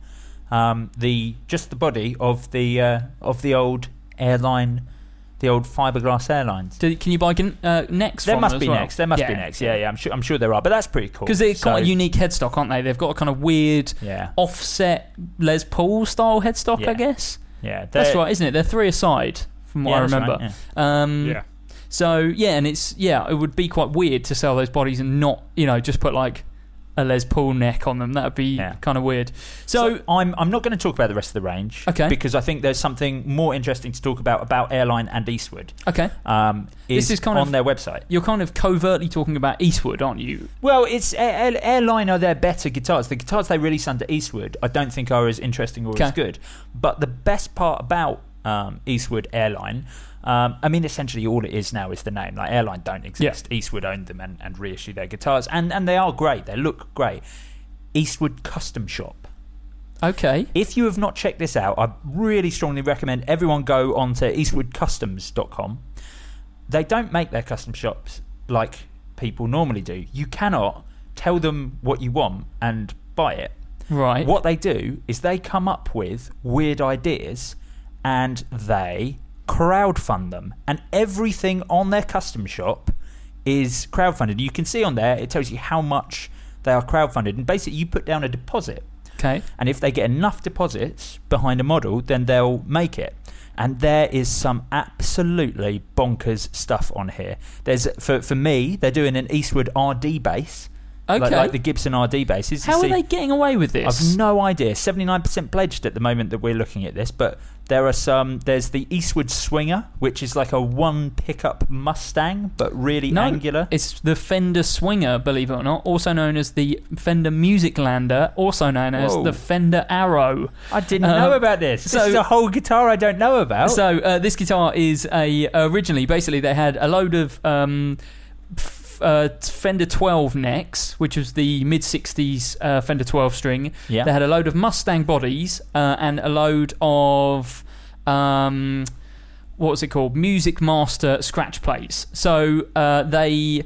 the body of the old Airline, the old fiberglass Airlines. Can you buy next? There must be next. Yeah. I'm sure there are, but that's pretty cool because they're quite a unique headstock, aren't they? They've got a kind of weird offset Les Paul style headstock, I guess. Yeah, that's right, isn't it? They're three aside from what I remember. Right, So and it's it would be quite weird to sell those bodies and not just put like a Les Paul neck on them. That would be kind of weird. So I'm not going to talk about the rest of the range, because I think there's something more interesting to talk about Airline and Eastwood. Okay, this is kind of on their website. You're kind of covertly talking about Eastwood, aren't you? Well, it's Airline are their better guitars. The guitars they released under Eastwood, I don't think are as interesting or as good. But the best part about Eastwood Airline. I mean, essentially all it is now is the name. Like, Airline don't exist. Yeah. Eastwood owned them and reissued their guitars. And they are great. They look great. Eastwood Custom Shop. Okay. If you have not checked this out, I really strongly recommend everyone go on to eastwoodcustoms.com. They don't make their custom shops like people normally do. You cannot tell them what you want and buy it. Right. What they do is they come up with weird ideas and they... crowdfund them, and everything on their custom shop is crowdfunded. You can see on there, it tells you how much they are crowdfunded, and basically you put down a deposit, and if they get enough deposits behind a model, then they'll make it. and there is some absolutely bonkers stuff on here. There's for me, they're doing an Eastwood RD bass. Okay. Like the Gibson RD basses. How are they getting away with this? I've no idea. 79% pledged at the moment that we're looking at this, but there are some. There's the Eastwood Swinger, which is like a one pickup Mustang, but really angular. It's the Fender Swinger, believe it or not, also known as the Fender Music Lander, also known as the Fender Arrow. I didn't know about this. So, this is a whole guitar I don't know about. So this guitar is originally, basically they had a load of Fender 12 necks, which was the mid 60s Fender 12 string. Yeah. They had a load of Mustang bodies and a load of what was it called, Music Master scratch plates. So they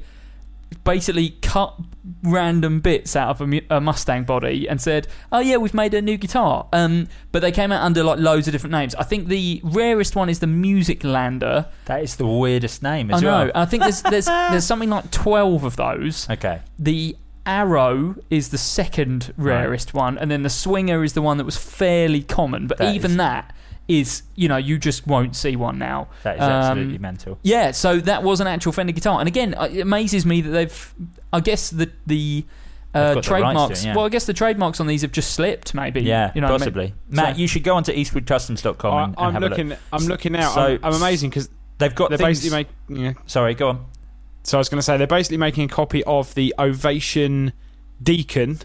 basically cut random bits out of a Mustang body and said, oh yeah, we've made a new guitar, but they came out under like loads of different names. I think the rarest one is the Music Lander. That is the weirdest name as well. I know. I think there's something like 12 of those. Okay. The Arrow is the second rarest one, and then the Swinger is the one that was fairly common, but that even is... that is, you know, you just won't see one now. That is absolutely mental. Yeah, so that was an actual Fender guitar, and again, it amazes me that they've, I guess the trademarks. Well, I guess the trademarks on these have just slipped, maybe. Yeah, you know, possibly. I mean, Matt, you should go onto EastwoodCustoms.com. I'm looking now. I'm amazing because Sorry, go on. So I was going to say they're basically making a copy of the Ovation Deacon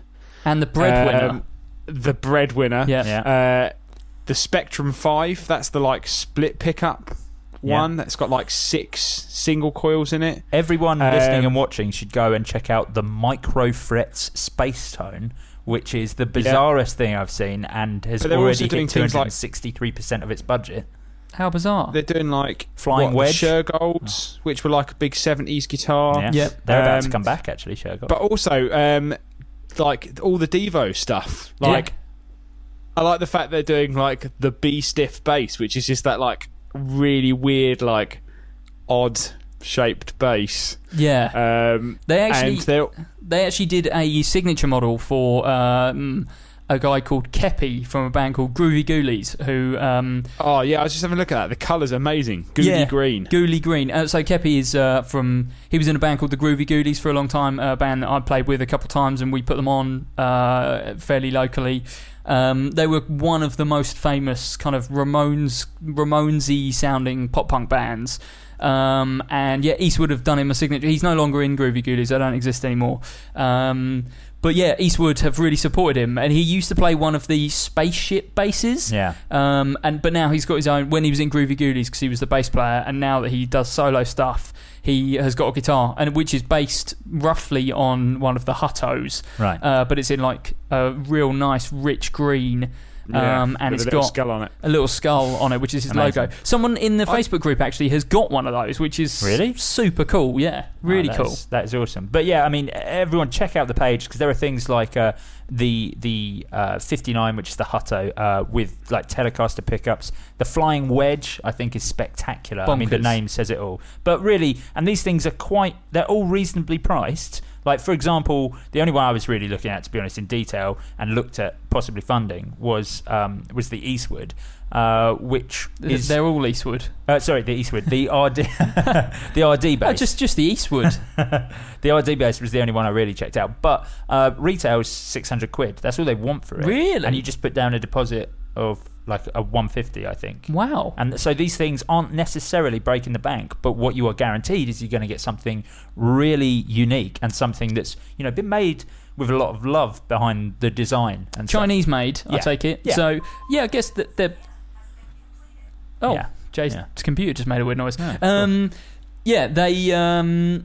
and the Breadwinner. The Breadwinner. Yeah. The Spectrum 5, that's the like split pickup one that's got like 6 single coils in it. Everyone listening and watching should go and check out the Micro Frets Space Tone, which is the bizarrest thing I've seen and has already hit 263% of its budget. How bizarre. They're doing like Flying Wedge. Shergolds, which were like a big 70s guitar. Yeah. Yep. They're about to come back, actually, Shergolds. But also, like all the Devo stuff. Like. Yeah. I like the fact they're doing like the B stiff bass, which is just that like really weird, like odd shaped bass. Yeah, they actually did a signature model for a guy called Kepi from a band called Groovy Ghoulies. Who? Oh yeah, I was just having a look at that. The colour's amazing. Ghouly green. So Kepi is he was in a band called the Groovy Ghoulies for a long time. A band that I played with a couple of times, and we put them on fairly locally. They were one of the most famous kind of Ramonesy sounding pop punk bands, and yeah, Eastwood have done him a signature. He's no longer in Groovy Ghoulies; they don't exist anymore. But yeah, Eastwood have really supported him, and he used to play one of the spaceship basses. Yeah. But now he's got his own. When he was in Groovy Ghoulies, because he was the bass player, and now that he does solo stuff, he has got a guitar, and which is based roughly on one of the Huttos. Right. But it's in like a real nice, rich green. And it's got a little skull on it, which is his logo. Someone in the Facebook group actually has got one of those, which is really super cool. Yeah, really cool. That is awesome. But yeah, I mean, everyone check out the page because there are things like the 59, which is the Hutto with like Telecaster pickups. The Flying Wedge, I think, is spectacular. Bonkers. I mean, the name says it all. But really, and these things are they're all reasonably priced. Like, for example, the only one I was really looking at, to be honest, in detail and looked at possibly funding was the Eastwood, which is... They're all Eastwood. Sorry, the Eastwood. The RD the RD base. Just the Eastwood. The RD base was the only one I really checked out. But retail is 600 £600. That's all they want for it. Really? And you just put down a deposit of... like a 150, I think. Wow. And so these things aren't necessarily breaking the bank, but what you are guaranteed is you're going to get something really unique and something that's, you know, been made with a lot of love behind the design. And Chinese made, I take it. Yeah. So, yeah, I guess that they're... Oh, yeah. Jay's computer just made a weird noise. Yeah, cool. Yeah, they...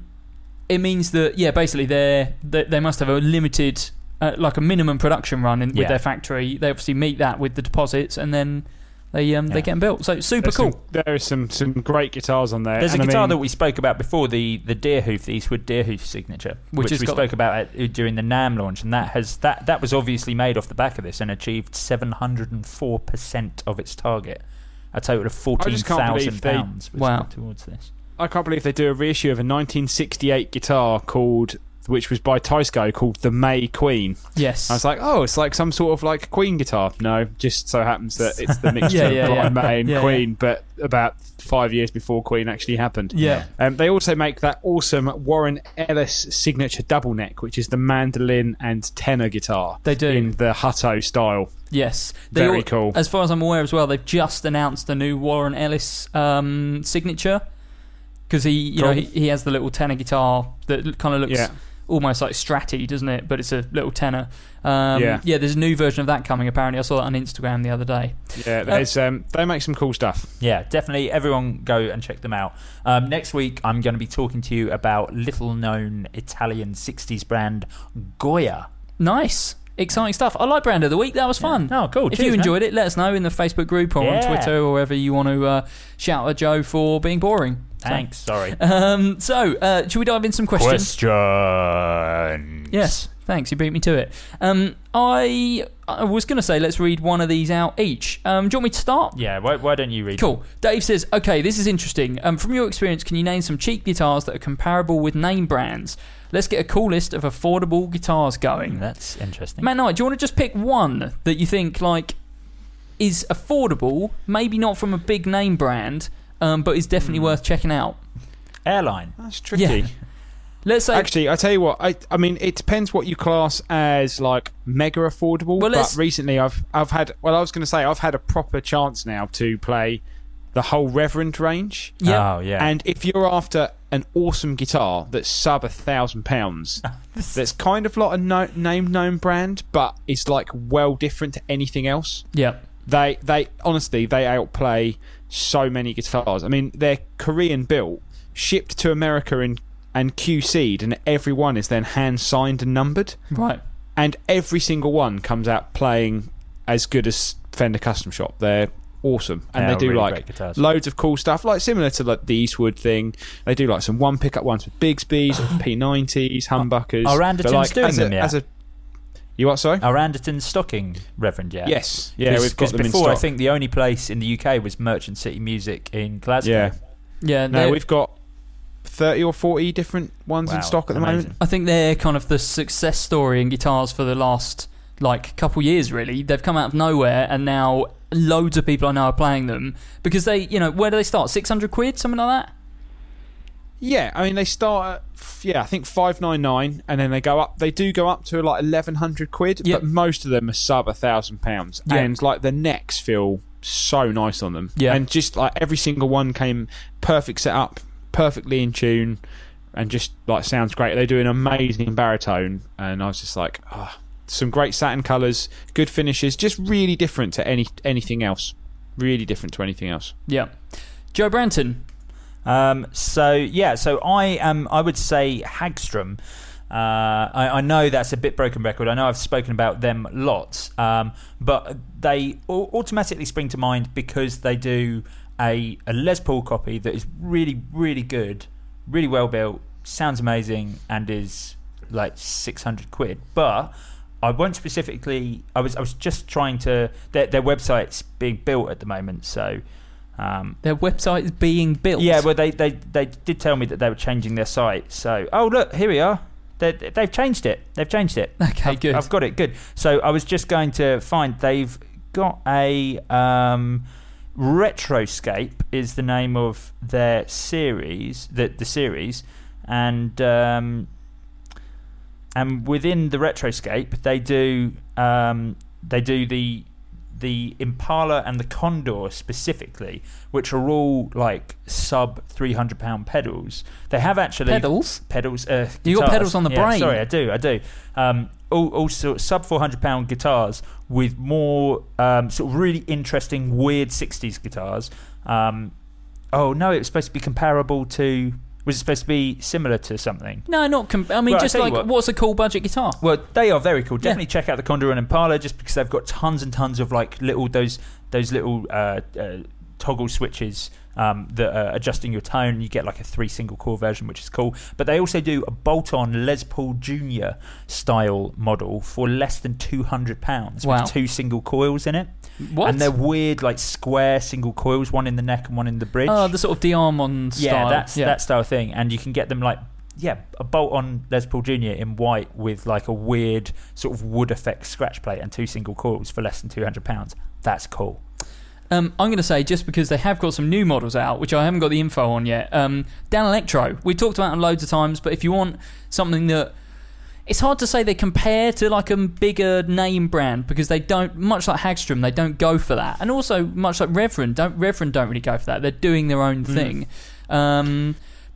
It means that, yeah, basically they must have a limited... like a minimum production run with their factory. They obviously meet that with the deposits, and then they get them built. So super cool. There are some great guitars on there. There's a guitar that we spoke about before, the Deerhoof, the Eastwood Deerhoof signature, which we spoke about during the NAMM launch, and that was obviously made off the back of this and achieved 704% of its target, a total of £14,000 towards this. I can't believe they do a reissue of a 1968 guitar called which was by Tysco, called the May Queen. Yes. I was like, oh, it's like some sort of like Queen guitar. No, just so happens that it's the mixture of May and Queen, but about 5 years before Queen actually happened. Yeah. They also make that awesome Warren Ellis signature double neck, which is the mandolin and tenor guitar. They do. In the Hutto style. Yes. Very cool. As far as I'm aware as well, they've just announced the new Warren Ellis signature, because he has the little tenor guitar that kind of looks... Yeah. Almost like Strat-y, doesn't it? But it's a little tenor. There's a new version of that coming, apparently. I saw that on Instagram the other day. Yeah, they make some cool stuff. Yeah, definitely. Everyone go and check them out. Next week, I'm going to be talking to you about little-known Italian 60s brand Goya. Nice. Exciting stuff. I like Brand of the Week. That was fun. Yeah. Oh, cool. If you enjoyed it, let us know in the Facebook group or on Twitter or wherever you want to shout at Joe for being boring. Thanks. Sorry. So, should we dive in some questions? Questions. Yes. Thanks. You beat me to it. I was going to say, let's read one of these out each. Do you want me to start? Yeah. Why don't you read? Cool. Dave says, okay, this is interesting. From your experience, can you name some cheap guitars that are comparable with name brands? Let's get a cool list of affordable guitars going. That's interesting. Matt Knight, do you want to just pick one that you think like is affordable, maybe not from a big name brand, but it's definitely worth checking out? Airline. That's tricky. Yeah. Let's say, actually, I tell you what. I mean, it depends what you class as like mega affordable. Well, but recently, I've had. Well, I was going to say I've had a proper chance now to play the whole Reverend range. Yeah. Oh, yeah. And if you're after an awesome guitar that's sub £1,000, that's kind of like a known brand, but it's like well different to anything else. Yeah. They honestly outplay so many guitars. I mean, they're Korean built, shipped to America and QC'd, and every one is then hand signed and numbered. Right. And every single one comes out playing as good as Fender Custom Shop. They're awesome, and they do really like loads of cool stuff, like similar to like the Eastwood thing. They do like some one pickup ones with Bigsby's, P90s, humbuckers. Are Anderton's like, doing them yet? You what, sorry? Our Anderton's stocking Reverend, yeah. Yes. Yeah, we've got them before, in stock. I think the only place in the UK was Merchant City Music in Glasgow. Yeah. Yeah. No, we've got 30 or 40 different ones in stock at the moment. I think they're kind of the success story in guitars for the last like couple years, really. They've come out of nowhere, and now loads of people I know are playing them, because they, you know, where do they start? 600 quid, something like that? Yeah, I mean, they start at, I think 599, and then they go up. They do go up to like 1,100 quid, but most of them are sub £1,000, and like the necks feel so nice on them. Yeah. And just like every single one came perfect setup, perfectly in tune, and just like sounds great. They do an amazing baritone, and I was just like, some great satin colours, good finishes, just really different to anything else. Really different to anything else. Yeah. Joe Branton. So I am. I would say Hagstrom. I know that's a bit broken record. I know I've spoken about them lots, but they automatically spring to mind because they do a Les Paul copy that is really, really good, really well built, sounds amazing, and is like 600 quid. But I won't specifically. I was just trying to. Their website's being built at the moment, so. Their website is being built. Yeah, well, they did tell me that they were changing their site. So, oh look, here we are. They've changed it. Okay, good. I've got it. Good. So I was just going to find. They've got a Retroscape is the name of their series. The series, and within the Retroscape, they do the Impala and the Condor specifically, which are all like sub £300 pedals. They have actually pedals. You got pedals on the brain. Sorry, I do. All sort of sub £400 guitars with more sort of really interesting weird 60s guitars. It was supposed to be comparable to. Was it supposed to be similar to something? No, not... just like, what's a cool budget guitar? Well, they are very cool. Definitely check out the Condor and Impala, just because they've got tons and tons of, like, little... Those little toggle switches that are adjusting your tone. You get, like, a 3 single-core version, which is cool. But they also do a bolt-on Les Paul Junior style model for less than £200 with 2 single coils in it. What? And they're weird, like square single coils, one in the neck and one in the bridge. Oh, the sort of D'Armond style. Yeah, that style thing. And you can get them like a bolt-on Les Paul Jr. in white with like a weird sort of wood effect scratch plate and two single coils for less than £200. That's cool. I'm going to say, just because they have got some new models out, which I haven't got the info on yet, Danelectro, we talked about them loads of times, but if you want something that... It's hard to say they compare to like a bigger name brand, because they don't, much like Hagstrom, they don't go for that. And also, much like Reverend don't really go for that. They're doing their own thing.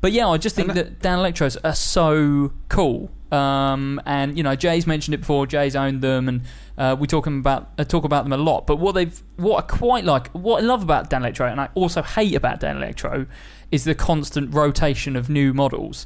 But yeah, I just think that Danelectros are so cool. And, you know, Jay's mentioned it before. Jay's owned them, and we talk about them a lot. But what I love about Danelectro, and I also hate about Danelectro, is the constant rotation of new models,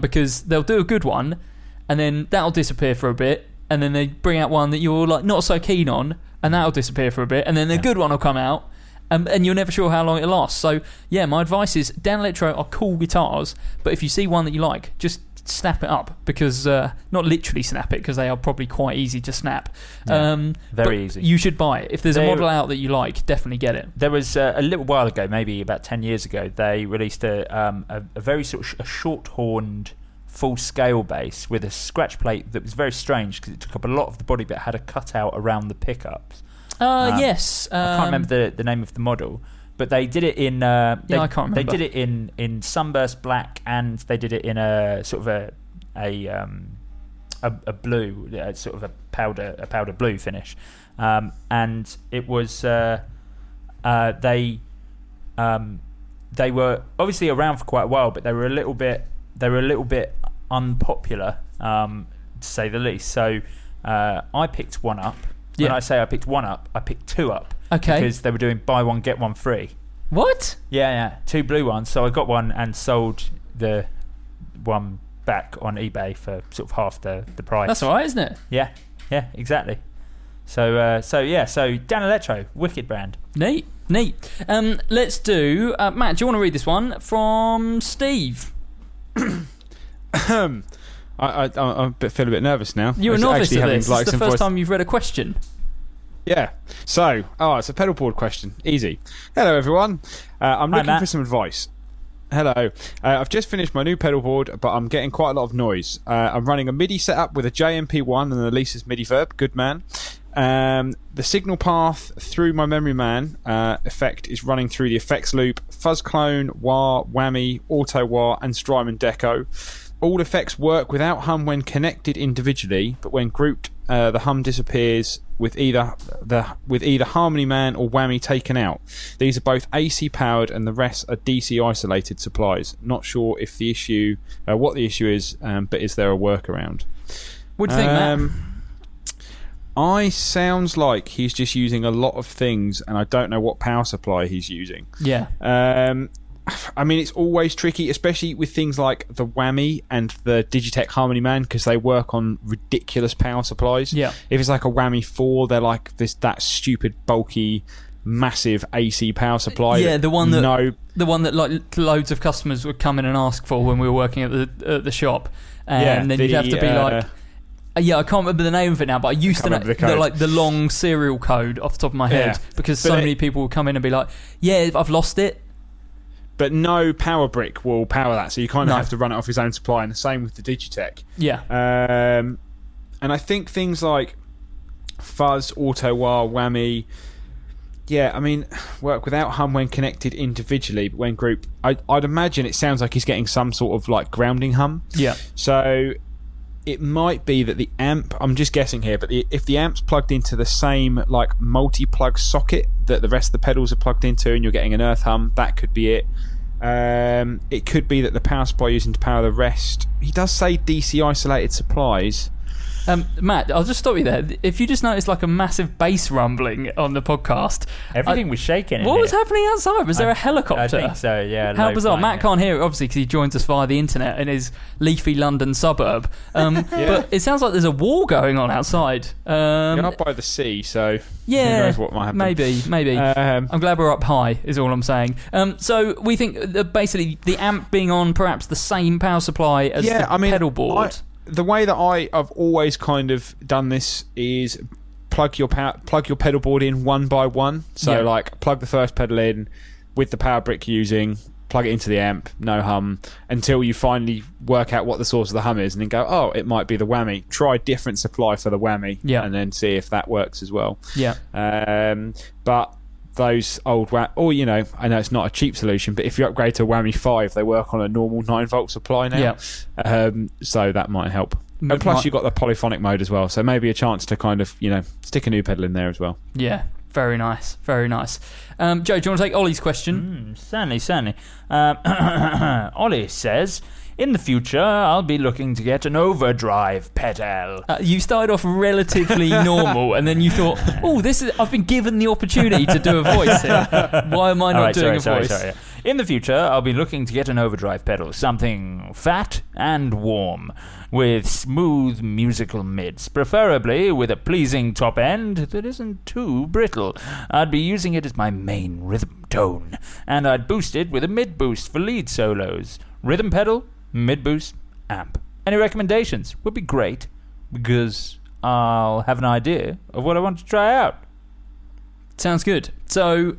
because they'll do a good one, and then that'll disappear for a bit, and then they bring out one that you're like not so keen on, and that'll disappear for a bit, and then the good one will come out. And you're never sure how long it lasts. So, yeah, my advice is Danelectro are cool guitars, but if you see one that you like, just snap it up, because not literally snap it, because they are probably quite easy to snap. Very easy. You should buy it. If there's a model out that you like, definitely get it. There was a little while ago, maybe about 10 years ago, they released a very sort of a short-horned full-scale bass with a scratch plate that was very strange, because it took up a lot of the body but had a cutout around the pickups. I can't remember the name of the model, but they did it in I can't remember. They did it in sunburst black, and they did it in a sort of a blue, sort of a powder blue finish, and it was they were obviously around for quite a while, but they were a little bit unpopular, to say the least. So I picked one up. When I say I picked one up, I picked two up. Okay. Because they were doing buy one, get one free. What? Yeah. Two blue ones. So I got one and sold the one back on eBay for sort of half the price. That's all right, isn't it? Yeah, exactly. So Danelectro, wicked brand. Neat. Let's do... Matt, do you want to read this one from Steve? I feel a bit nervous now. You're a novice at this. It's the first time you've read a question. Yeah. So, it's a pedal board question. Easy. Hello, everyone. I'm looking for some advice. Hello. I've just finished my new pedal board, but I'm getting quite a lot of noise. I'm running a MIDI setup with a JMP1 and an Elisa's MIDI Verb. Good man. The signal path through my Memory Man effect is running through the effects loop, fuzz clone, wah, whammy, auto wah, and Strymon deco. All effects work without hum when connected individually, but when grouped, the hum disappears with either Harmony Man or Whammy taken out. These are both AC powered, and the rest are DC isolated supplies. Not sure if the issue, what the issue is, but is there a workaround? What do you think, Matt? I sounds like he's just using a lot of things, and I don't know what power supply he's using. Yeah. I mean, it's always tricky, especially with things like the Whammy and the Digitech Harmony Man, because they work on ridiculous power supplies. Yeah. If it's like a Whammy 4, they're like that stupid, bulky, massive AC power supply. Yeah, the one that like loads of customers would come in and ask for when we were working at the shop, and then you'd have to be like... Yeah, I can't remember the name of it now, but I used to know the long serial code off the top of my head, because so many people would come in and be like, yeah, I've lost it. But no power brick will power that, so you kind of have to run it off his own supply, and the same with the Digitech. Yeah. And I think things like fuzz, auto wah, whammy, work without hum when connected individually, but when grouped, I'd imagine it sounds like he's getting some sort of like grounding hum. Yeah. So it might be that the amp, I'm just guessing here, but if the amp's plugged into the same like multi-plug socket that the rest of the pedals are plugged into, and you're getting an earth hum, that could be it. It could be that the power supply using to power the rest. He does say DC isolated supplies. Matt, I'll just stop you there. If you just noticed like a massive bass rumbling on the podcast, everything was shaking. What was happening outside? Was there a helicopter? I think so, yeah. How bizarre. Matt can't hear it, obviously, because he joins us via the internet in his leafy London suburb. But it sounds like there's a war going on outside. You're not by the sea, so who knows what might happen. Maybe. I'm glad we're up high, is all I'm saying. So we think that basically the amp being on perhaps the same power supply as the pedal board... The way that I've always kind of done this is plug your pedal board in one by one. So like plug the first pedal in with the power brick using, plug it into the amp, no hum, until you finally work out what the source of the hum is, and then go, oh, it might be the whammy. Try a different supply for the whammy, yeah, and then see if that works as well. Yeah. But those old whammy, or, you know, I know it's not a cheap solution, but if you upgrade to whammy 5, they work on a normal 9-volt supply now. Yeah. So that might help. And plus, you've got the polyphonic mode as well, so maybe a chance to kind of, you know, stick a new pedal in there as well. Yeah, very nice, very nice. Joe, do you want to take Ollie's question? Certainly. Ollie says, in the future, I'll be looking to get an overdrive pedal. You started off relatively normal, and then you thought, oh, this is, I've been given the opportunity to do a voice here. Why am I not doing a voice? Sorry. In the future, I'll be looking to get an overdrive pedal, something fat and warm, with smooth musical mids, preferably with a pleasing top end that isn't too brittle. I'd be using it as my main rhythm tone, and I'd boost it with a mid boost for lead solos. Rhythm pedal, mid-boost, amp. Any recommendations would be great, because I'll have an idea of what I want to try out. Sounds good. So,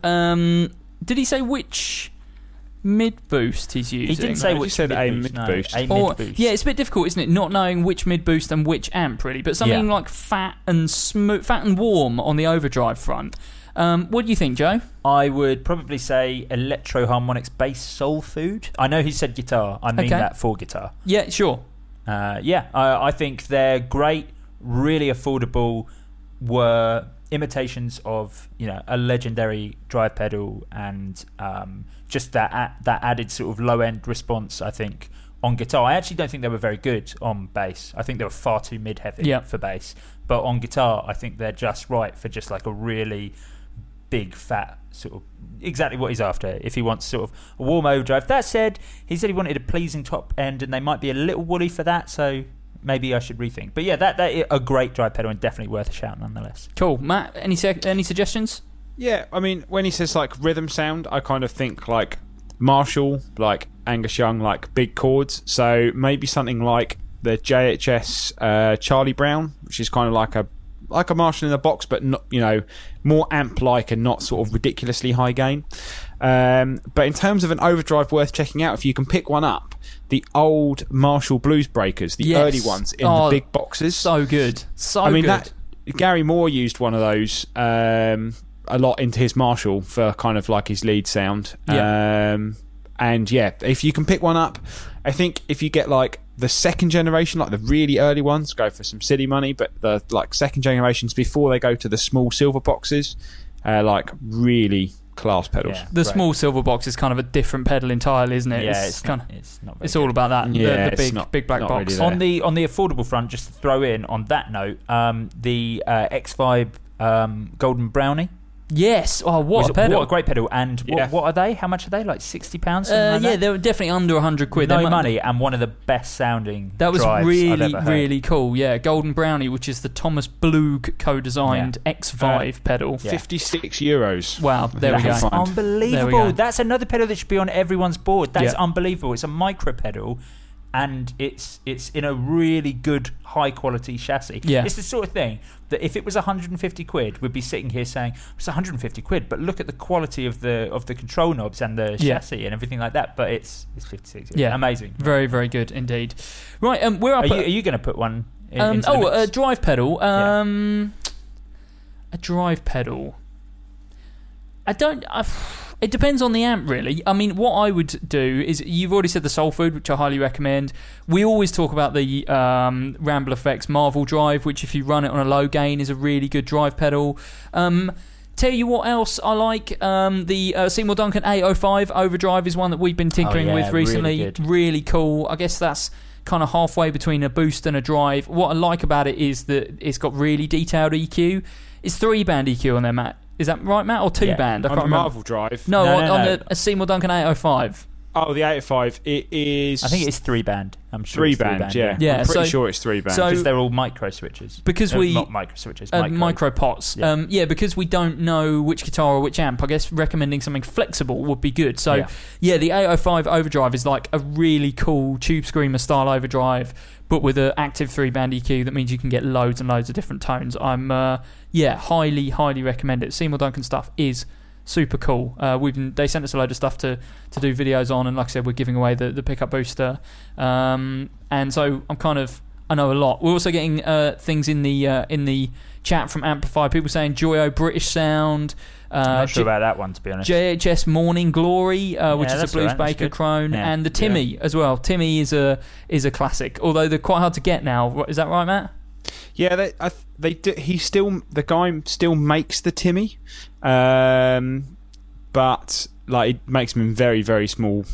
did he say which mid-boost he's using? He didn't say which mid-boost. A mid-boost. Yeah, it's a bit difficult, isn't it, not knowing which mid-boost and which amp, really, but something like fat and warm on the overdrive front. What do you think, Joe? I would probably say Electro Harmonics Bass Soul Food. I know he said guitar. I mean that for guitar. Yeah, sure. I think they're great, really affordable, were imitations of, you know, a legendary drive pedal, and just that added sort of low-end response, I think, on guitar. I actually don't think they were very good on bass. I think they were far too mid-heavy for bass. But on guitar, I think they're just right for just like a really big fat sort of, exactly what he's after, if he wants sort of a warm overdrive. That said, he said he wanted a pleasing top end, and they might be a little woolly for that, so maybe I should rethink. But yeah, that is a great drive pedal and definitely worth a shout nonetheless. Cool. Matt, any suggestions? Yeah, I mean, when he says like rhythm sound, I kind of think like Marshall, like Angus Young, like big chords, so maybe something like the JHS Charlie Brown, which is kind of like a Marshall in the box, but not, you know, more amp-like and not sort of ridiculously high gain. But in terms of an overdrive worth checking out, if you can pick one up, the old Marshall Blues Breakers, the early ones in the big boxes. So good. That Gary Moore used one of those a lot into his Marshall for kind of like his lead sound. Yeah. And yeah, if you can pick one up, I think if you get like the second generation, like the really early ones, go for some silly money, but the like second generations before they go to the small silver boxes, like really class pedals. Yeah, the small silver box is kind of a different pedal entirely, isn't it? Yeah, it's not all about that. Yeah, the big black box. Really on the affordable front, just to throw in on that note, the X5 Golden Brownie. Yes. Oh, what a pedal. What a great pedal. And what are they? How much are they? Like £60? Yeah, they were definitely under 100 quid. No money, and one of the best sounding drives I've ever heard. That was really, really cool. Yeah, Golden Brownie, which is the Thomas Blug co-designed X5 pedal. Yeah. €56. Wow, there we go. That's unbelievable. That's another pedal that should be on everyone's board. That's unbelievable. It's a micro pedal, and it's in a really good, high-quality chassis. Yeah. It's the sort of thing that if it was 150 quid, we'd be sitting here saying, it's 150 quid, but look at the quality of the control knobs and the chassis and everything like that, but it's 56. Yeah. Amazing. Very, very good indeed. Right, we're up... Are you going to put one in? A drive pedal. A drive pedal. It depends on the amp, really. I mean, what I would do is, you've already said the Soul Food, which I highly recommend. We always talk about the Ramble FX Marvel Drive, which if you run it on a low gain is a really good drive pedal. Tell you what else I like, the Seymour Duncan 805 Overdrive is one that we've been tinkering with recently. Really cool. I guess that's kind of halfway between a boost and a drive. What I like about it is that it's got really detailed EQ. It's 3-band EQ on there, Matt. Is that right, Matt, or 2-band? I can't remember. On the Marvel Drive? No, a Seymour Duncan 805. Oh, the 805. It is... I think it's 3-band. I'm sure 3-band, yeah. I'm pretty sure it's 3-band. Because they're all micro switches. Not micro switches, micro pots. Yeah. Because we don't know which guitar or which amp, I guess recommending something flexible would be good. So, the 805 Overdrive is like a really cool Tube Screamer-style overdrive, but with an active 3-band EQ that means you can get loads and loads of different tones. I'm highly, highly recommend it. Seymour Duncan stuff is super cool. They sent us a load of stuff to do videos on, and like I said, we're giving away the pickup booster. And so I'm kind of, I know a lot. We're also getting things in the chat from Amplify. People saying Joyo British Sound. I'm not sure about that one, to be honest. JHS Morning Glory, which is a Blues Baker crone, and the Timmy as well. Timmy is a classic, although they're quite hard to get now. Is that right, Matt? Yeah, the guy still makes the Timmy, but like it makes them in very, very small